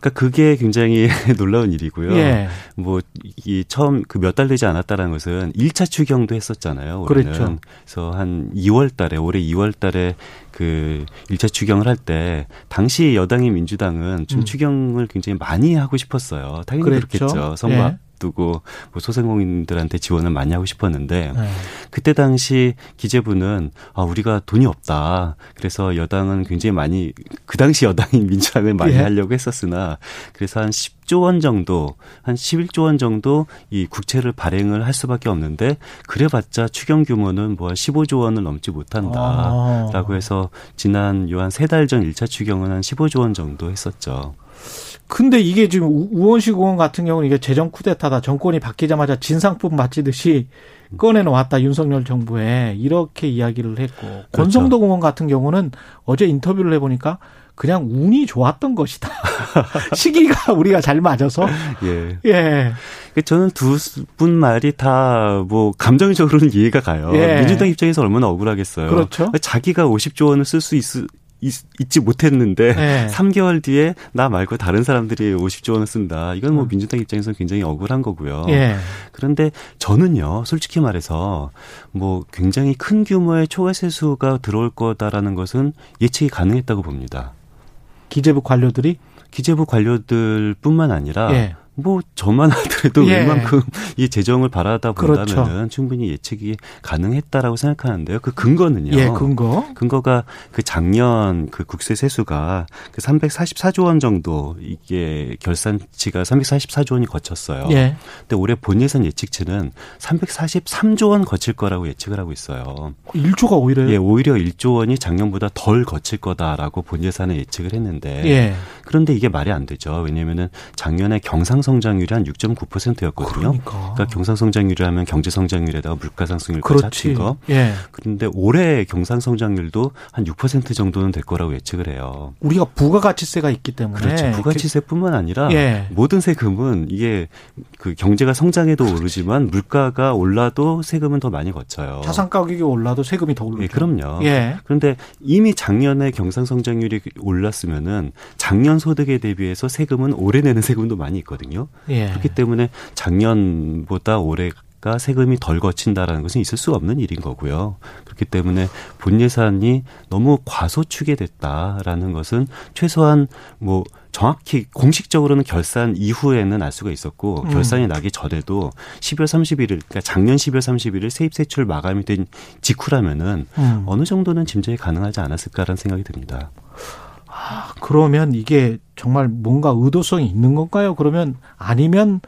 그러니까 그게 굉장히 놀라운 일이고요. 예. 뭐, 이 처음 그 몇 달 되지 않았다라는 것은 일 차 추경도 했었잖아요. 올해는. 그렇죠. 그래서 한 이월 달에, 올해 이월 달에 그 일 차 추경을 할 때, 당시 여당인 민주당은 좀 음. 추경을 굉장히 많이 하고 싶었어요. 당연히 그랬죠. 그렇겠죠. 선거 예. 두고 뭐 소상공인들한테 지원을 많이 하고 싶었는데 네. 그때 당시 기재부는 아, 우리가 돈이 없다. 그래서 여당은 굉장히 많이 그 당시 여당인 민주당을 많이 예. 하려고 했었으나 그래서 한 십조 원 정도 한 십일조 원 정도 이 국채를 발행을 할 수밖에 없는데 그래봤자 추경 규모는 뭐 한 십오조 원을 넘지 못한다라고 아. 해서 지난 요 한 세 달 전 일 차 추경은 한 십오조 원 정도 했었죠. 근데 이게 지금 우원식 의원 같은 경우는 이게 재정 쿠데타다. 정권이 바뀌자마자 진상품 바치듯이 꺼내놓았다. 윤석열 정부에 이렇게 이야기를 했고 그렇죠. 권성도 의원 같은 경우는 어제 인터뷰를 해보니까 그냥 운이 좋았던 것이다. 시기가 우리가 잘 맞아서. 예. 예. 저는 두 분 말이 다 뭐 감정적으로는 이해가 가요. 예. 민주당 입장에서 얼마나 억울하겠어요. 그렇죠. 자기가 오십조 원을 쓸 수 있을 잊지 못했는데 네. 삼 개월 뒤에 나 말고 다른 사람들이 오십조 원을 쓴다. 이건 뭐 민주당 입장에서는 굉장히 억울한 거고요. 네. 그런데 저는요. 솔직히 말해서 뭐 굉장히 큰 규모의 초과세수가 들어올 거다라는 것은 예측이 가능했다고 봅니다. 기재부 관료들이? 기재부 관료들뿐만 아니라 네. 뭐 저만 하더라도 예. 이만큼 이 재정을 바라다 본다면은 그렇죠. 충분히 예측이 가능했다라고 생각하는데요. 그 근거는요. 예, 근거. 근거가 그 작년 그 국세 세수가 그 삼백사십사조 원 정도 이게 결산치가 삼백사십사조 원이 거쳤어요. 예. 근데 올해 본 예산 예측치는 삼백사십삼조 원 거칠 거라고 예측을 하고 있어요. 일조가 오히려 예, 오히려 일조 원이 작년보다 덜 거칠 거다라고 본 예산에 예측을 했는데 예. 그런데 이게 말이 안 되죠. 왜냐면은 작년에 경상성 성장률이 한 육 점 구 퍼센트였거든요. 그러니까, 그러니까 경상성장률이 하면 경제성장률에다가 물가상승률까지 합친 거. 예. 그런데 올해 경상성장률도 한 육 퍼센트 정도는 될 거라고 예측을 해요. 우리가 부가가치세가 있기 때문에. 그렇죠. 부가가치세뿐만 아니라 예. 모든 세금은 이게 그 경제가 성장해도 그렇지. 오르지만 물가가 올라도 세금은 더 많이 거쳐요. 자산가격이 올라도 세금이 더 오르죠. 예, 그럼요. 예. 그런데 이미 작년에 경상성장률이 올랐으면은 작년 소득에 대비해서 세금은 올해 내는 세금도 많이 있거든요. 예. 그렇기 때문에 작년보다 올해 가 세금이 덜 거친다라는 것은 있을 수 없는 일인 거고요. 그렇기 때문에 본 예산이 너무 과소축이 됐다라는 것은 최소한 뭐 정확히 공식적으로는 결산 이후에는 알 수가 있었고 음. 결산이 나기 전에도 십이월 삼십일일, 그러니까 작년 십이월 삼십일일 세입세출 마감이 된 직후라면은 음. 어느 정도는 짐작이 가능하지 않았을까라는 생각이 듭니다. 아, 그러면 이게 정말 뭔가 의도성이 있는 건가요? 그러면 아니면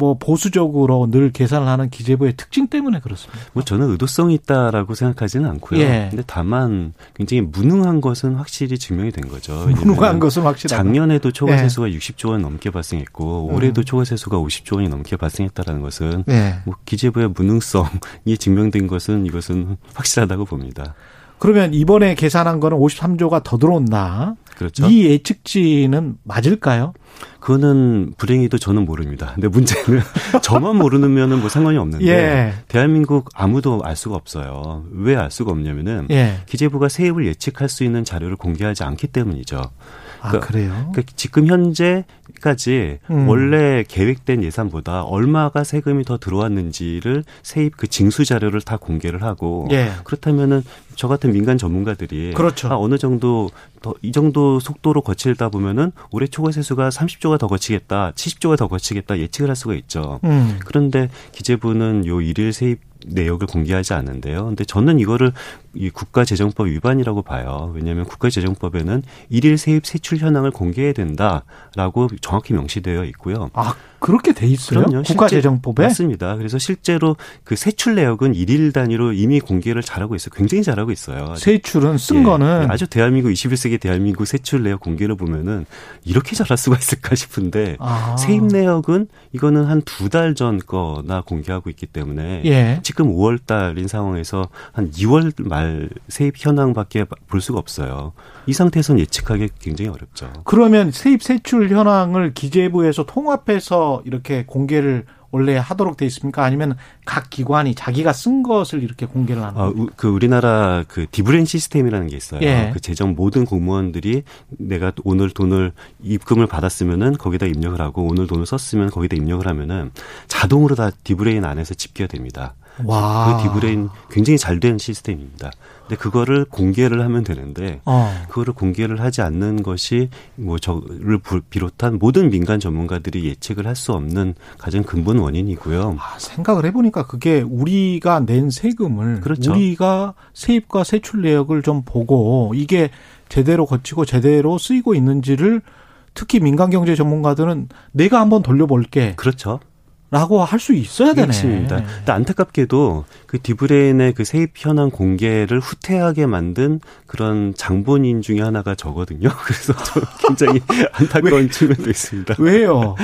뭐 보수적으로 늘 계산을 하는 기재부의 특징 때문에 그렇습니다. 뭐 저는 의도성이 있다라고 생각하지는 않고요. 예. 근데 다만 굉장히 무능한 것은 확실히 증명이 된 거죠. 무능한 것은 확실히. 작년에도 초과세수가 예. 육십조 원 넘게 발생했고 올해도 음. 초과세수가 오십조 원이 넘게 발생했다라는 것은 예. 뭐 기재부의 무능성이 증명된 것은 이것은 확실하다고 봅니다. 그러면 이번에 계산한 거는 오십삼조가 더 들어온다. 그렇죠. 이 예측치는 맞을까요? 그거는 불행히도 저는 모릅니다. 근데 문제는 저만 모르면은 뭐 상관이 없는데 예. 대한민국 아무도 알 수가 없어요. 왜 알 수가 없냐면은 예. 기재부가 세입을 예측할 수 있는 자료를 공개하지 않기 때문이죠. 그러니까, 아, 그래요? 그러니까 지금 현재까지 음. 원래 계획된 예산보다 얼마가 세금이 더 들어왔는지를 세입 그 징수 자료를 다 공개를 하고 예. 그렇다면은 저 같은 민간 전문가들이 그렇죠. 아, 어느 정도 더, 이 정도 속도로 거칠다 보면은 올해 초과세수가 삼십조가 더 거치겠다, 칠십조가 더 거치겠다 예측을 할 수가 있죠. 음. 그런데 기재부는 요 일일 세입 내역을 공개하지 않는데요. 근데 저는 이거를 이 국가재정법 위반이라고 봐요. 왜냐하면 국가재정법에는 일일 세입 세출 현황을 공개해야 된다라고 정확히 명시되어 있고요. 아, 그렇게 돼 있어요? 그럼요. 국가재정법에? 맞습니다. 그래서 실제로 그 세출 내역은 일일 단위로 이미 공개를 잘하고 있어요. 굉장히 잘하고 있어요. 세출은 쓴 예, 거는? 아주 대한민국 이십일 세기 대한민국 세출 내역 공개를 보면은 이렇게 잘할 수가 있을까 싶은데 아. 세입 내역은 이거는 한 두 달 전 거나 공개하고 있기 때문에 예. 지금 오월 달인 상황에서 한 이월 말 세입 현황밖에 볼 수가 없어요. 이 상태에서는 예측하기 굉장히 어렵죠. 그러면 세입 세출 현황을 기재부에서 통합해서 이렇게 공개를 원래 하도록 돼 있습니까? 아니면 각 기관이 자기가 쓴 것을 이렇게 공개를 하는 겁니까? 아, 그 우리나라 그 디브랜 시스템이라는 게 있어요. 예. 그 재정 모든 공무원들이 내가 오늘 돈을 입금을 받았으면은 거기다 입력을 하고 오늘 돈을 썼으면 거기다 입력을 하면은 자동으로 다 디브레인 안에서 집계가 됩니다. 와. 그 디브레인 굉장히 잘된 시스템입니다. 근데 그거를 공개를 하면 되는데 어. 그거를 공개를 하지 않는 것이 뭐 저를 비롯한 모든 민간 전문가들이 예측을 할 수 없는 가장 근본 원인이고요. 아, 생각을 해보니까 그게 우리가 낸 세금을 그렇죠. 우리가 세입과 세출 내역을 좀 보고 이게 제대로 거치고 제대로 쓰이고 있는지를 특히 민간 경제 전문가들은 내가 한번 돌려볼게. 그렇죠. 라고 할 수 있어야 되네. 그렇습니다. 근데 안타깝게도 그 디브레인의 그 세입 현황 공개를 후퇴하게 만든 그런 장본인 중에 하나가 저거든요. 그래서 저 굉장히 안타까운 측면도 있습니다. 왜요?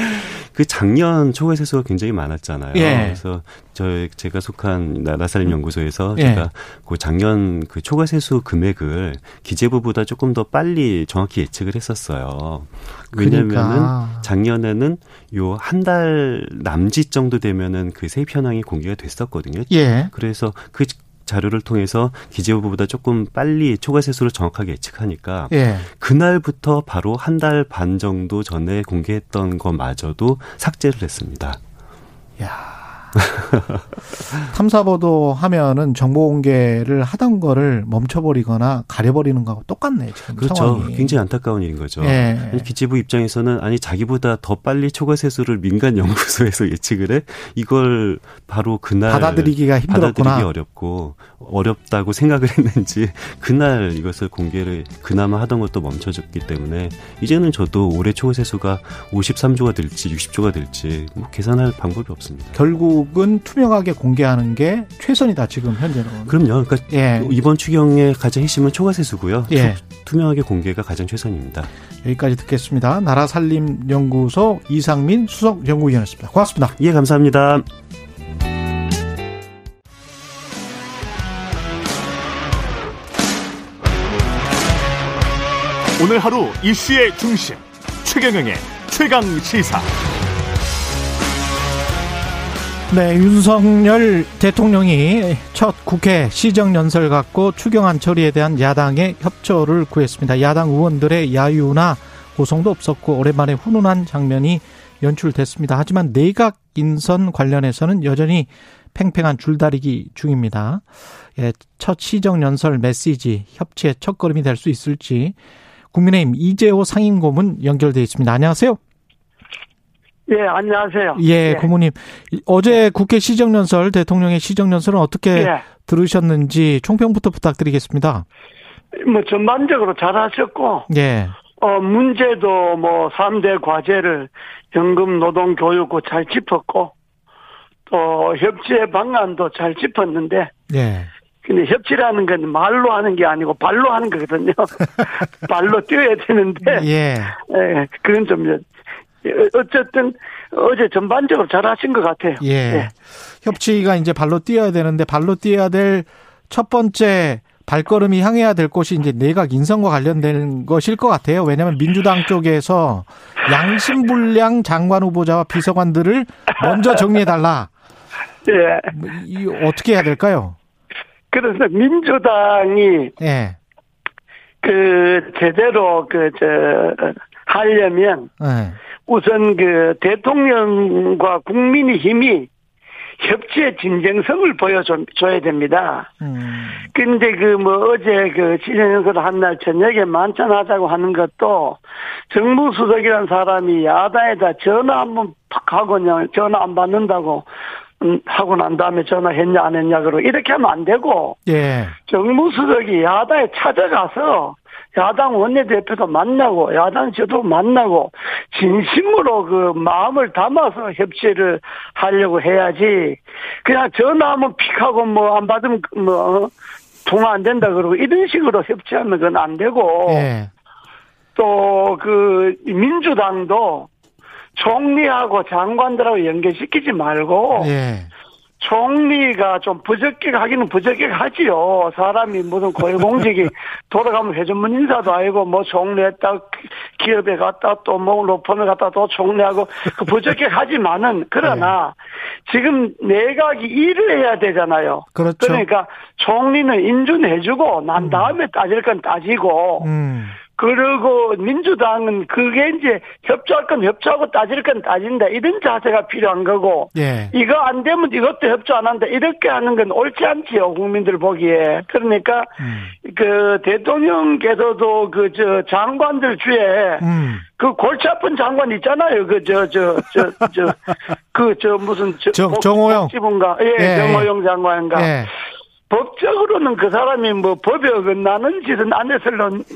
그 작년 초과세수가 굉장히 많았잖아요. 예. 그래서 저 제가 속한 나라살림연구소에서 예. 제가 그 작년 그 초과세수 금액을 기재부보다 조금 더 빨리 정확히 예측을 했었어요. 왜냐면은 그러니까. 작년에는 요 한 달 남짓 정도 되면은 그 세입 현황이 공개가 됐었거든요. 예. 그래서 그 자료를 통해서 기재부보다 조금 빨리 초과세수를 정확하게 예측하니까 예. 그날부터 바로 한 달 반 정도 전에 공개했던 것마저도 삭제를 했습니다. 이야. 탐사보도 하면은 정보 공개를 하던 거를 멈춰버리거나 가려버리는 거하고 똑같네. 지금 그렇죠. 상황이. 굉장히 안타까운 일인 거죠. 예. 아니, 기재부 입장에서는 아니 자기보다 더 빨리 초과세수를 민간 연구소에서 예측을 해 이걸 바로 그날 받아들이기가 힘들었구나. 받아들이기 어렵고 어렵다고 생각을 했는지 그날 이것을 공개를 그나마 하던 것도 멈춰졌기 때문에 이제는 저도 올해 초과세수가 오십삼조가 될지 육십조가 될지 뭐 계산할 방법이 없습니다. 결국 은 투명하게 공개하는 게 최선이다 지금 현재는. 그럼요. 그러니까 예. 이번 추경의 가장 핵심은 초과세수고요. 예. 투명하게 공개가 가장 최선입니다. 여기까지 듣겠습니다. 나라살림연구소 이상민 수석연구위원이었습니다. 고맙습니다. 예, 감사합니다. 오늘 하루 이슈의 중심 최경영의 최강시사. 네, 윤석열 대통령이 첫 국회 시정연설 갖고 추경안 처리에 대한 야당의 협조를 구했습니다. 야당 의원들의 야유나 고성도 없었고 오랜만에 훈훈한 장면이 연출됐습니다. 하지만 내각 인선 관련해서는 여전히 팽팽한 줄다리기 중입니다. 예, 첫 시정연설 메시지 협치의 첫걸음이 될 수 있을지 국민의힘 이재호 상임고문 연결돼 있습니다. 안녕하세요. 예, 안녕하세요. 예, 예. 고문님. 어제 국회 시정연설, 대통령의 시정연설은 어떻게 예. 들으셨는지 총평부터 부탁드리겠습니다. 뭐 전반적으로 잘하셨고, 예, 어 문제도 뭐 삼 대 과제를 연금, 노동, 교육고 잘 짚었고, 또 협치의 방안도 잘 짚었는데, 예. 근데 협치라는 건 말로 하는 게 아니고 발로 하는 거거든요. 발로 뛰어야 되는데, 예, 예 그건 좀. 어쨌든 어제 전반적으로 잘하신 것 같아요. 예. 예. 협치가 이제 발로 뛰어야 되는데 발로 뛰어야 될 첫 번째 발걸음이 향해야 될 곳이 이제 내각 인선과 관련된 것일 것 같아요. 왜냐하면 민주당 쪽에서 양심불량 장관 후보자와 비서관들을 먼저 정리해달라. 예. 이 어떻게 해야 될까요? 그래서 민주당이 예. 그 제대로 그 저 하려면. 예. 우선 그 대통령과 국민의힘이 협치의 진정성을 보여줘야 됩니다. 음. 근데 그 뭐 어제 그 시정연설 한 날 저녁에 만찬하자고 하는 것도 정무수석이라는 사람이 야당에다 전화 한번 팍 하고 그냥 전화 안 받는다고 하고 난 다음에 전화했냐 안 했냐 그러고 이렇게 하면 안 되고 예. 정무수석이 야당에 찾아가서 야당 원내대표도 만나고 야당 지도도 만나고 진심으로 그 마음을 담아서 협치를 하려고 해야지 그냥 전화하면 픽하고 뭐 안 받으면 뭐 통화 안 된다 그러고 이런 식으로 협치하면 그건 안 되고 예. 또 그 민주당도 총리하고 장관들하고 연계시키지 말고 예. 총리가 좀 부적격하기는 부적격하지요. 사람이 무슨 고위공직이 돌아가면 회전문 인사도 아니고 뭐 총리했다 기업에 갔다 또 뭐 로펌에 갔다 또 총리하고 그 부적격하지만은 그러나 네. 지금 내각이 일을 해야 되잖아요. 그렇죠. 그러니까 총리는 인준해주고 난 다음에 음. 따질 건 따지고. 음. 그리고 민주당은 그게 이제 협조할 건 협조하고 따질 건 따진다. 이런 자세가 필요한 거고 예. 이거 안 되면 이것도 협조 안 한다. 이렇게 하는 건 옳지 않지요. 국민들 보기에. 그러니까 음. 그 대통령께서도 그 저 장관들 주에 음. 그 골치 아픈 장관 있잖아요. 그 저 저 저 저 그 저 무슨 저, 정, 정호영 지분가 예, 예 정호영 장관인가. 예. 법적으로는 그 사람이 뭐 법에 어긋나는 짓은 안 했을런지,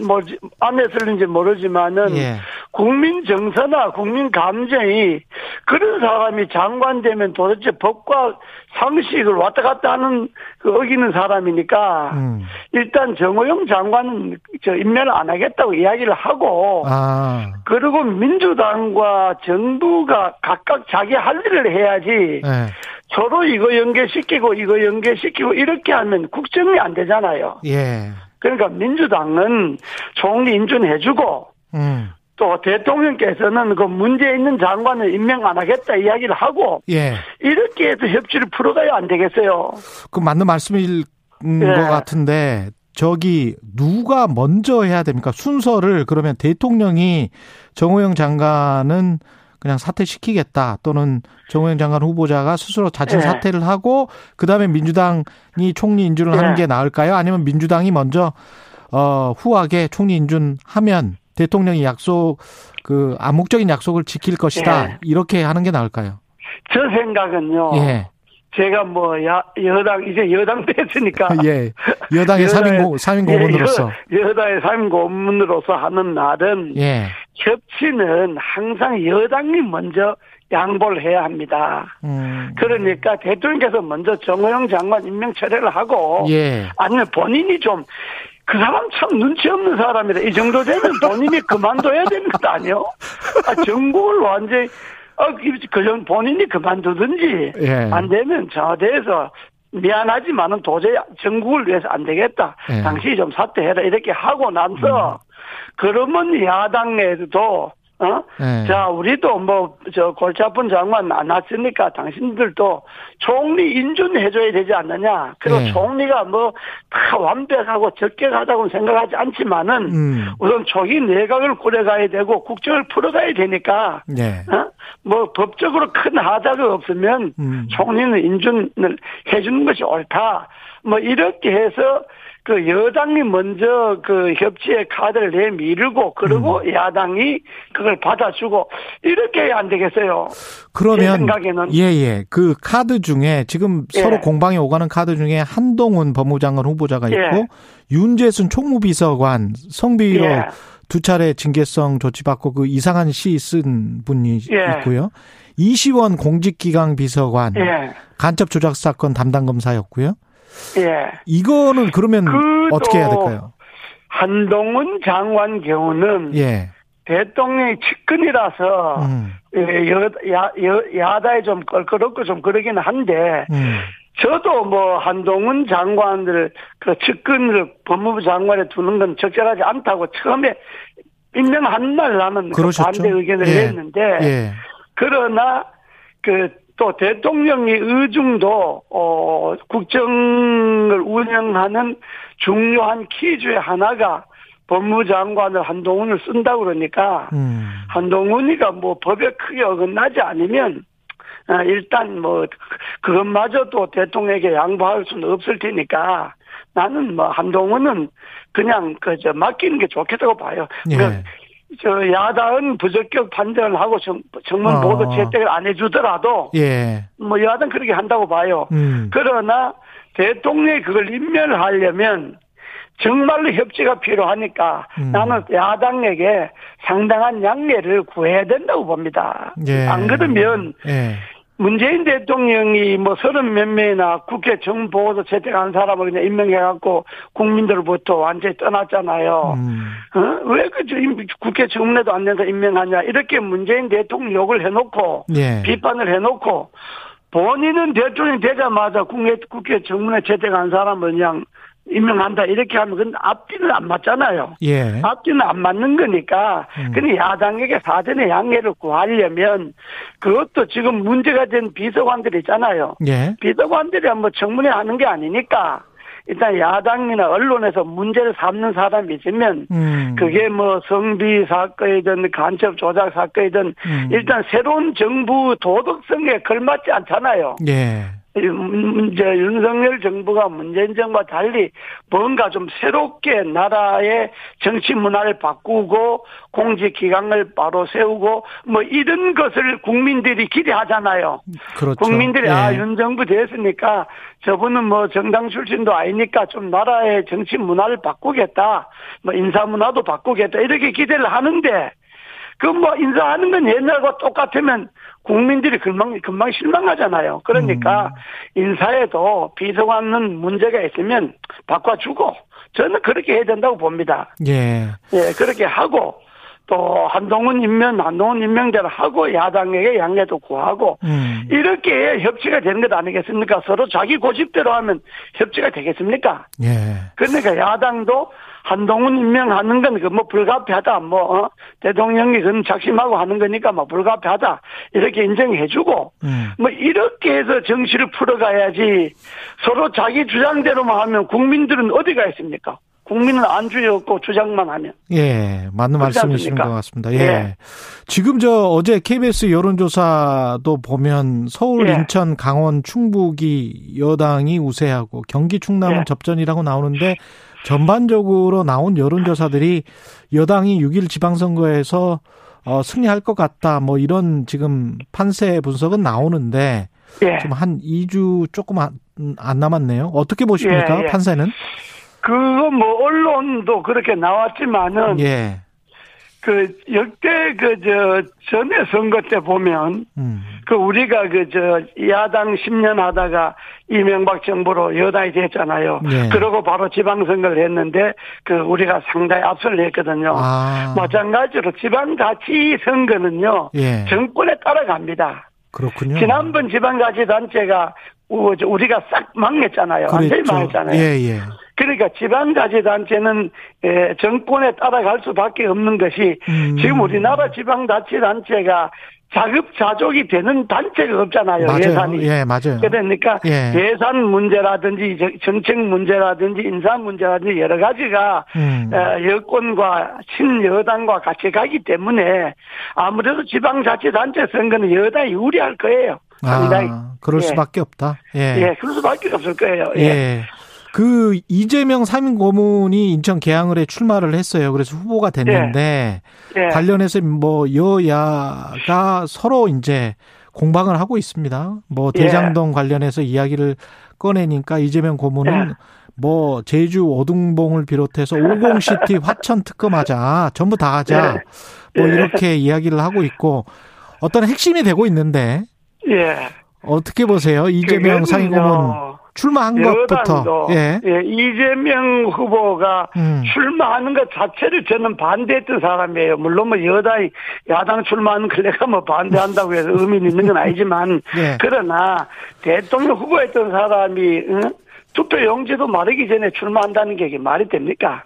안 했을런지 모르지만은, 예. 국민 정서나 국민 감정이 그런 사람이 장관되면 도대체 법과 상식을 왔다 갔다 하는, 그 어기는 사람이니까, 음. 일단 정호영 장관은 저 임명을 안 하겠다고 이야기를 하고, 아. 그리고 민주당과 정부가 각각 자기 할 일을 해야지, 예. 서로 이거 연계시키고 이거 연계시키고 이렇게 하면 국정이 안 되잖아요. 예. 그러니까 민주당은 총리 인준해주고 음. 또 대통령께서는 그 문제 있는 장관을 임명 안 하겠다 이야기를 하고 예. 이렇게 해서 협치를 풀어가야 안 되겠어요. 그 맞는 말씀일 예. 것 같은데 저기 누가 먼저 해야 됩니까? 순서를 그러면 대통령이 정호영 장관은 그냥 사퇴시키겠다 또는 정호영 장관 후보자가 스스로 자진 예. 사퇴를 하고 그다음에 민주당이 총리 인준을 예. 하는 게 나을까요? 아니면 민주당이 먼저 어, 후하게 총리 인준하면 대통령이 약속 그 암묵적인 약속을 지킬 것이다. 예. 이렇게 하는 게 나을까요? 저 생각은요. 예. 제가 뭐 야, 여당 이제 여당 됐으니까 예. 여당의 삼 인 고문으로서 예, 여당의 삼 인 고문으로서 하는 날은 예. 협치는 항상 여당이 먼저 양보를 해야 합니다. 음. 그러니까 대통령께서 먼저 정호영 장관 임명 철회를 하고 예. 아니면 본인이 좀 그 사람 참 눈치 없는 사람이라 이 정도 되면 본인이 그만둬야 되는 것도 아니요. 아, 정국을 완전히 어, 그전 본인이 그만두든지, 예. 안 되면 청와대에서 미안하지만은 도저히 전국을 위해서 안 되겠다. 예. 당신이 좀 사퇴해라. 이렇게 하고 나서, 음. 그러면 야당에도 어? 네. 자, 우리도 뭐, 저, 골치 아픈 장관 안 났으니까 당신들도 총리 인준해줘야 되지 않느냐. 그리고 네. 총리가 뭐, 다 완벽하고 적격하다고 생각하지 않지만은, 음. 우선 초기 내각을 꾸려가야 되고, 국정을 풀어가야 되니까, 네. 어? 뭐, 법적으로 큰 하자가 없으면, 음. 총리는 인준을 해주는 것이 옳다. 뭐, 이렇게 해서, 그 여당이 먼저 그 협치의 카드를 내밀고 그리고 음. 야당이 그걸 받아주고 이렇게 해야 안 되겠어요. 그러면 제 생각에는 예예 그 카드 중에 지금 예. 서로 공방에 오가는 카드 중에 한동훈 법무장관 후보자가 있고 예. 윤재순 총무비서관 성비로 예. 두 차례 징계성 조치받고 그 이상한 시 쓴 분이 예. 있고요. 이시원 공직기강 비서관 예. 간첩 조작 사건 담당 검사였고요. 예. 이거는 그러면 어떻게 해야 될까요? 한동훈 장관 경우는 예. 대통령의 측근이라서 음. 야, 야, 야다에 좀 껄끄럽고 좀 그러긴 한데 음. 저도 뭐 한동훈 장관들 그 측근을 법무부 장관에 두는 건 적절하지 않다고 처음에 임명한 날 나는 그 반대 의견을 예. 냈는데 예. 그러나 그 또 대통령의 의중도 어, 국정을 운영하는 중요한 키주의 하나가 법무장관을 한동훈을 쓴다 그러니까 음. 한동훈이가 뭐 법에 크게 어긋나지 않으면 어, 일단 뭐 그것마저도 대통령에게 양보할 수는 없을 테니까 나는 뭐 한동훈은 그냥 그저 맡기는 게 좋겠다고 봐요. 예. 그러니까 저 야당은 부적격 판정을 하고 정, 정문 보도 어. 채택을 안 해주더라도 예. 뭐 야당 그렇게 한다고 봐요. 음. 그러나 대통령이 그걸 인멸하려면 정말로 협치가 필요하니까 음. 나는 야당에게 상당한 양해를 구해야 된다고 봅니다. 예. 안 그러면 예. 문재인 대통령이 뭐 서른 몇 명이나 국회 정문 보고서 채택한 사람을 그냥 임명해갖고 국민들로부터 완전히 떠났잖아요. 음. 어? 왜 그 국회 정문에도 안 돼서 임명하냐. 이렇게 문재인 대통령 욕을 해놓고 예. 비판을 해놓고 본인은 대통령이 되자마자 국회, 국회 정문에 채택한 사람을 그냥 임명한다 이렇게 하면 그건 앞뒤는 안 맞잖아요. 예. 앞뒤는 안 맞는 거니까. 음. 근데 야당에게 사전에 양해를 구하려면 그것도 지금 문제가 된 비서관들 있잖아요. 예. 비서관들이 뭐 청문회 하는 게 아니니까 일단 야당이나 언론에서 문제를 삼는 사람이 있으면 음. 그게 뭐 성비 사건이든 간첩 조작 사건이든 음. 일단 새로운 정부 도덕성에 걸맞지 않잖아요. 예. 이제 윤석열 정부가 문재인 정부와 달리 뭔가 좀 새롭게 나라의 정치 문화를 바꾸고 공직 기강을 바로 세우고 뭐 이런 것을 국민들이 기대하잖아요. 그렇죠. 국민들이 예. 아, 윤 정부 됐으니까 저분은 뭐 정당 출신도 아니니까 좀 나라의 정치 문화를 바꾸겠다. 뭐 인사 문화도 바꾸겠다. 이렇게 기대를 하는데 그 뭐 인사하는 건 옛날과 똑같으면 국민들이 금방, 금방 실망하잖아요. 그러니까 음. 인사에도 비서관은 문제가 있으면 바꿔주고 저는 그렇게 해야 된다고 봅니다. 예. 예, 그렇게 하고 또 한동훈 임명, 한동훈 임명제를 하고 야당에게 양해도 구하고 음. 이렇게 협치가 되는 것 아니겠습니까? 서로 자기 고집대로 하면 협치가 되겠습니까? 예. 그러니까 야당도 한동훈 임명하는 건 그 뭐 불가피하다 뭐 어? 대통령이 그건 작심하고 하는 거니까 뭐 불가피하다 이렇게 인정해주고 음. 뭐 이렇게 해서 정치를 풀어가야지 서로 자기 주장대로만 하면 국민들은 어디가 있습니까? 국민은 안주의 없고 주장만 하면. 예, 맞는 말씀이신 것 같습니다. 예. 예. 지금 저 어제 케이비에스 여론조사도 보면 서울, 예. 인천, 강원, 충북이 여당이 우세하고 경기 충남은 예. 접전이라고 나오는데 전반적으로 나온 여론조사들이 여당이 육 일 지방선거에서 어, 승리할 것 같다. 뭐 이런 지금 판세 분석은 나오는데 예. 지금 한 이 주 조금 안, 안 남았네요. 어떻게 보십니까? 예, 예. 판세는? 그거 뭐 언론도 그렇게 나왔지만은 예. 그 역대 그 저 전에 선거 때 보면 음. 그 우리가 그 저 야당 십 년 하다가 이명박 정부로 여당이 됐잖아요. 예. 그러고 바로 지방선거를 했는데 그 우리가 상당히 압승을 했거든요. 아. 마찬가지로 지방자치선거는요 예. 정권에 따라갑니다. 그렇군요. 지난번 지방자치단체가 우리가 싹 망했잖아요. 완전히 망했잖아요. 예, 예. 그러니까 지방자치단체는 정권에 따라갈 수밖에 없는 것이 음. 지금 우리나라 지방자치단체가 자급자족이 되는 단체가 없잖아요. 맞아요. 예산이. 예, 맞아요. 그러니까 예. 예산 문제라든지 정책 문제라든지 인사 문제라든지 여러 가지가 음. 여권과 신여당과 같이 가기 때문에 아무래도 지방자치단체 선거는 여당이 유리할 거예요. 상당히. 아, 그럴 수밖에 예. 없다. 예. 예, 그럴 수밖에 없을 거예요. 예. 예. 그 이재명 삼 인 고문이 인천 계양을에 출마를 했어요. 그래서 후보가 됐는데 예. 예. 관련해서 뭐 여야가 서로 이제 공방을 하고 있습니다. 뭐 대장동 예. 관련해서 이야기를 꺼내니까 이재명 고문은 예. 뭐 제주 오등봉을 비롯해서 오공시티 화천 특검하자, 전부 다 하자, 예. 뭐 이렇게 예. 이야기를 하고 있고 어떤 핵심이 되고 있는데 예. 어떻게 보세요? 이재명 삼 인 고문? 출마한 것부터. 예. 예, 이재명 후보가 음. 출마하는 것 자체를 저는 반대했던 사람이에요. 물론 뭐 여당이 야당 출마하는 걸 뭐 반대한다고 해서 의미는 있는 건 아니지만 예. 그러나 대통령 후보였던 사람이 응? 투표 용지도 마르기 전에 출마한다는 게 이게 말이 됩니까?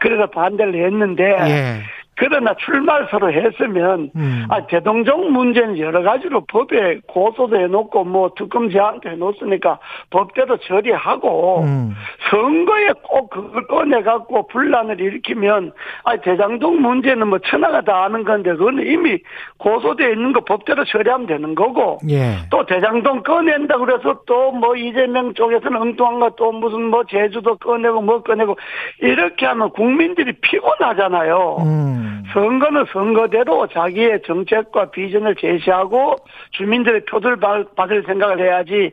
그래서 반대를 했는데 예. 그러나 출마를 서로 했으면 음. 아, 대동정 문제는 여러 가지로 법에 고소도 해놓고 뭐 특검 제안도 해놓으니까 법대로 처리하고 음. 선거에 꼭 그걸 꺼내갖고 분란을 일으키면 아, 대장동 문제는 뭐 천하가 다 아는 건데 그건 이미 고소되어 있는 거 법대로 처리하면 되는 거고 예. 또 대장동 꺼낸다 그래서 또 뭐 이재명 쪽에서는 엉뚱한 거 또 무슨 뭐 제주도 꺼내고 뭐 꺼내고 이렇게 하면 국민들이 피곤하잖아요. 음. 선거는 선거대로 자기의 정책과 비전을 제시하고 주민들의 표를 받을 생각을 해야지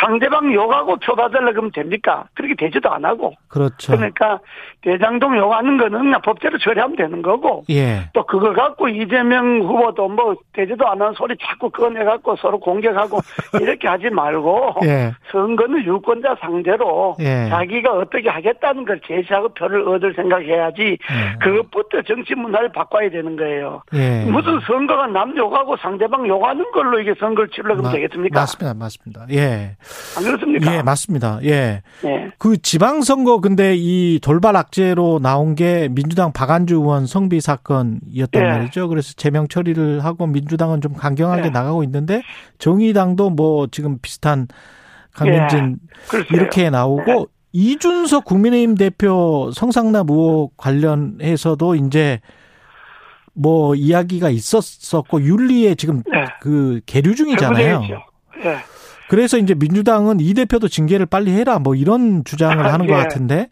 상대방 욕하고 표 받으려고 하면 됩니까? 그렇게 되지도 안 하고. 그렇죠. 그러니까 대장동 욕하는 거는 법대로 처리하면 되는 거고 예. 또 그걸 갖고 이재명 후보도 뭐 되지도 않은 소리 자꾸 꺼내갖고 서로 공격하고 이렇게 하지 말고 예. 선거는 유권자 상대로 예. 자기가 어떻게 하겠다는 걸 제시하고 표를 얻을 생각해야지 예. 그것부터 정치 문화를 바꿔야 되는 거예요. 예. 무슨 선거가 남 욕하고 상대방 욕하는 걸로 이게 선거를 치르려고 하면 되겠습니까? 맞습니다, 맞습니다. 예. 안 그렇습니까? 예, 맞습니다. 예. 예. 그 지방선거 근데 이 돌발 악재로 나온 게 민주당 박완주 의원 성비 사건이었단 예. 말이죠. 그래서 제명 처리를 하고 민주당은 좀 강경하게 예. 나가고 있는데 정의당도 뭐 지금 비슷한 강민진 예. 이렇게 나오고 예. 이준석 국민의힘 대표 성상납 의혹 관련해서도 이제 뭐 이야기가 있었었고 윤리에 지금 네. 그 계류 중이잖아요. 네. 그래서 이제 민주당은 이 대표도 징계를 빨리 해라 뭐 이런 주장을 하는 네. 것 같은데.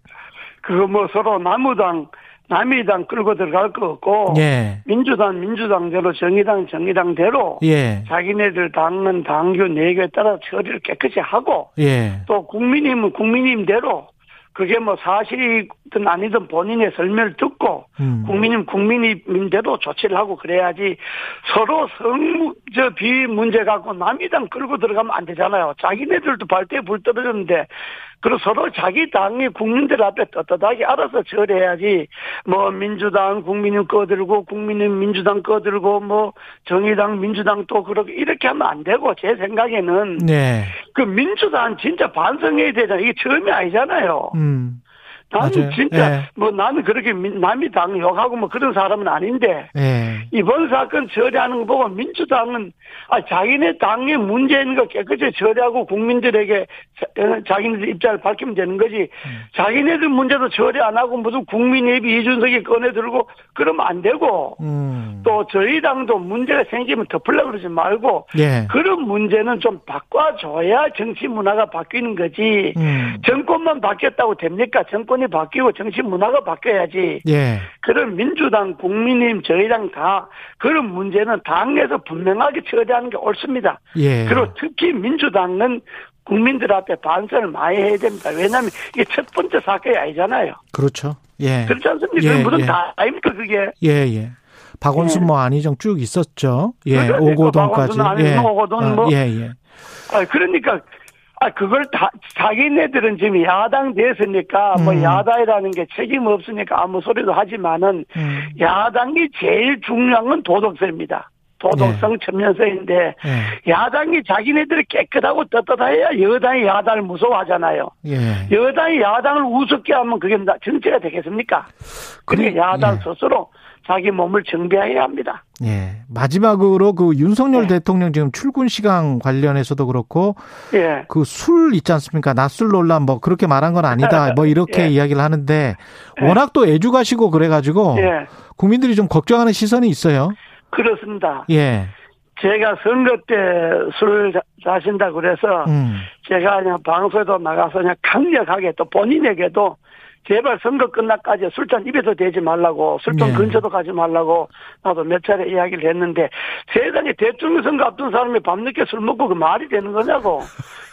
그거 뭐 서로 남우당 남의당 끌고 들어갈 거 없고 예. 민주당 민주당대로 정의당 정의당대로 예. 자기네들 당은 당규 내규에 따라 처리를 깨끗이 하고 예. 또 국민의힘은 국민의힘대로 그게 뭐 사실이든 아니든 본인의 설명을 듣고 음. 국민의힘 국민의힘대로 조치를 하고 그래야지 서로 성저 비위 문제 갖고 남의당 끌고 들어가면 안 되잖아요. 자기네들도 발대에 불 떨어졌는데 그리고 서로 자기 당이 국민들 앞에 떳떳하게 알아서 처리해야지 뭐 민주당 국민은 꺼들고 국민은 민주당 꺼들고 뭐 정의당 민주당 또 그렇게 이렇게 하면 안 되고 제 생각에는 네. 그 민주당 진짜 반성해야 되잖아요. 이게 처음이 아니잖아요. 음. 나는 진짜 예. 뭐 나는 그렇게 남이 당 욕하고 뭐 그런 사람은 아닌데 예. 이번 사건 처리하는 거 보고 민주당은 아 자기네 당의 문제인 거 깨끗이 처리하고 국민들에게 자기네들 입장을 밝히면 되는 거지 음. 자기네들 문제도 처리 안 하고 무슨 국민의힘이 이준석이 꺼내들고 그러면 안 되고 음. 또 저희 당도 문제가 생기면 덮으려고 그러지 말고 예. 그런 문제는 좀 바꿔줘야 정치 문화가 바뀌는 거지 음. 정권만 바뀌었다고 됩니까? 정권 바뀌고 정치 문화가 바뀌어야지. 예. 그런 민주당, 국민의힘, 저희당 다 그런 문제는 당에서 분명하게 처리하는 게 옳습니다. 예. 그리고 특히 민주당은 국민들 앞에 반성을 많이 해야 됩니다. 왜냐하면 이게 첫 번째 사건이 아니잖아요. 그렇죠. 예. 그렇지 않습니까? 예. 무슨 예. 다 아닙니까 그게? 예예. 예. 박원순 예. 뭐 안희정 쭉 있었죠. 예. 그러니까 오고동까지. 박원순 안희정 예. 오고동 아, 뭐. 예예. 아 그러니까. 아, 그걸 다, 자기네들은 지금 야당 됐으니까, 뭐, 음. 야당이라는 게 책임 없으니까 아무 소리도 하지만은, 음. 야당이 제일 중요한 건 도덕세입니다. 도덕성 네. 천면성인데 네. 야당이 자기네들이 깨끗하고 떳떳해야 여당이 야당을 무서워하잖아요. 네. 여당이 야당을 우습게 하면 그게 정치가 되겠습니까? 그러니까 그래, 야당 네. 스스로 자기 몸을 정비해야 합니다. 예. 마지막으로 그 윤석열 예. 대통령 지금 출근 시간 관련해서도 그렇고 예. 그 술 있지 않습니까? 낮술 논란 뭐 그렇게 말한 건 아니다. 뭐 이렇게 예. 이야기를 하는데 워낙 또 애주가시고 그래가지고 예. 국민들이 좀 걱정하는 시선이 있어요. 그렇습니다. 예. 제가 선거 때 술을 마신다 그래서 음. 제가 그냥 방송에도 나가서 그냥 강력하게 또 본인에게도 제발 선거 끝나까지 술잔 입에서 대지 말라고 술잔 네. 근처도 가지 말라고 나도 몇 차례 이야기를 했는데 세상에 대통령 선거 앞둔 사람이 밤늦게 술 먹고 그 말이 되는 거냐고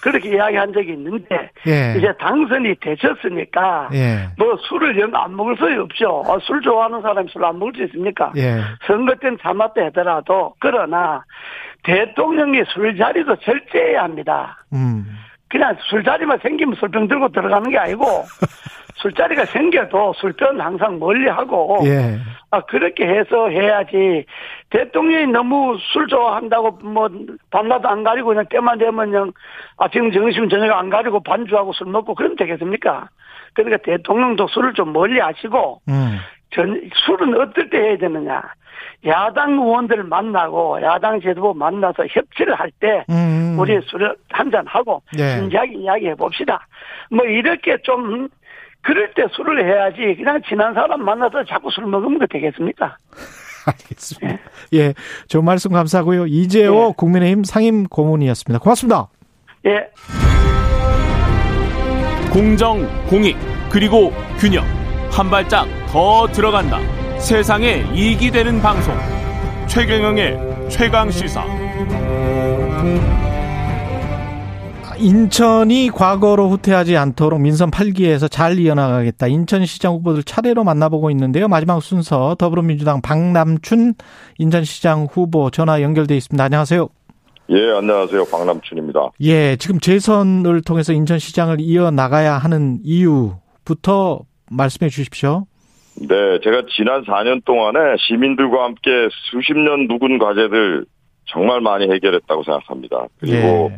그렇게 이야기한 적이 있는데 네. 이제 당선이 되셨으니까 네. 뭐 술을 영 안 먹을 수 없죠. 아, 술 좋아하는 사람이 술 안 먹을 수 있습니까? 네. 선거 때는 참았다 하더라도 그러나 대통령이 술자리도 절제해야 합니다. 음. 그냥 술자리만 생기면 술병 들고 들어가는 게 아니고 술자리가 생겨도 술병은 항상 멀리하고 예. 아 그렇게 해서 해야지 대통령이 너무 술 좋아한다고 뭐 밤낮도 안 가리고 그냥 때만 되면 그냥 아침 점심 저녁 안 가리고 반주하고 술 먹고 그러면 되겠습니까? 그러니까 대통령도 술을 좀 멀리하시고 음. 전, 술은 어떨 때 해야 되느냐? 야당 의원들 만나고 야당 지도부 만나서 협치를 할 때 음. 우리 술을 한잔하고 네. 진지하게 이야기해 봅시다. 뭐 이렇게 좀 그럴 때 술을 해야지 그냥 친한 사람 만나서 자꾸 술 먹으면 되겠습니까? 알겠습니다. 네. 예, 좋은 말씀 감사하고요. 이재호 네. 국민의힘 상임 고문이었습니다. 고맙습니다. 예. 네. 공정, 공익, 그리고 균형. 한 발짝 더 들어간다. 세상에 이익이 되는 방송 최경영의 최강시사. 인천이 과거로 후퇴하지 않도록 민선 팔 기에서 잘 이어나가겠다. 인천시장 후보들 차례로 만나보고 있는데요. 마지막 순서 더불어민주당 박남춘 인천시장 후보 전화 연결돼 있습니다. 안녕하세요. 예, 안녕하세요. 박남춘입니다. 예, 지금 재선을 통해서 인천시장을 이어나가야 하는 이유부터 말씀해 주십시오. 네, 제가 지난 사 년 동안에 시민들과 함께 수십 년 묵은 과제들 정말 많이 해결했다고 생각합니다. 그리고 예.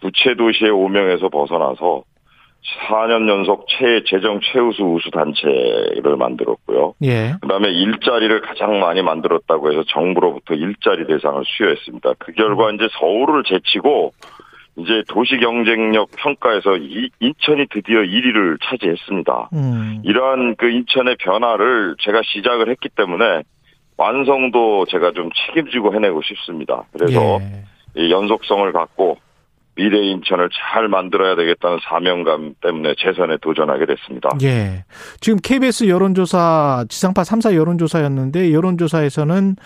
부채도시의 오명에서 벗어나서 사 년 연속 최 재정 최우수 우수 단체를 만들었고요. 예. 그다음에 일자리를 가장 많이 만들었다고 해서 정부로부터 일자리 대상을 수여했습니다. 그 결과 이제 서울을 제치고 이제 도시 경쟁력 평가에서 이, 인천이 드디어 일 위를 차지했습니다. 음. 이러한 그 인천의 변화를 제가 시작을 했기 때문에 완성도 제가 좀 책임지고 해내고 싶습니다. 그래서 예. 이 연속성을 갖고 미래 인천을 잘 만들어야 되겠다는 사명감 때문에 재선에 도전하게 됐습니다. 예. 지금 케이비에스 여론조사 지상파 삼 사 여론조사였는데 여론조사에서는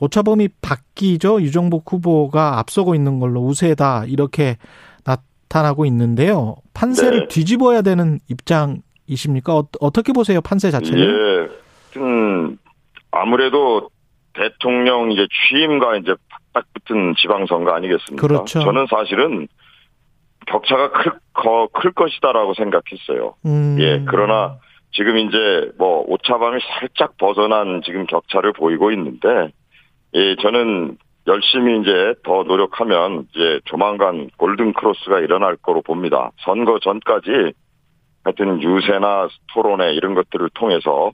오차범위 바뀌죠. 유정복 후보가 앞서고 있는 걸로 우세다 이렇게 나타나고 있는데요. 판세를 네. 뒤집어야 되는 입장이십니까? 어, 어떻게 보세요? 판세 자체는? 예. 음, 아무래도 대통령 이제 취임과 이제 딱 붙은 지방선거 아니겠습니까? 그렇죠. 저는 사실은 격차가 클, 거, 클 것이다라고 생각했어요. 음. 예. 그러나 지금 이제 뭐 오차범위 살짝 벗어난 지금 격차를 보이고 있는데. 예, 저는 열심히 이제 더 노력하면 이제 조만간 골든 크로스가 일어날 거로 봅니다. 선거 전까지 하여튼 유세나 토론회 이런 것들을 통해서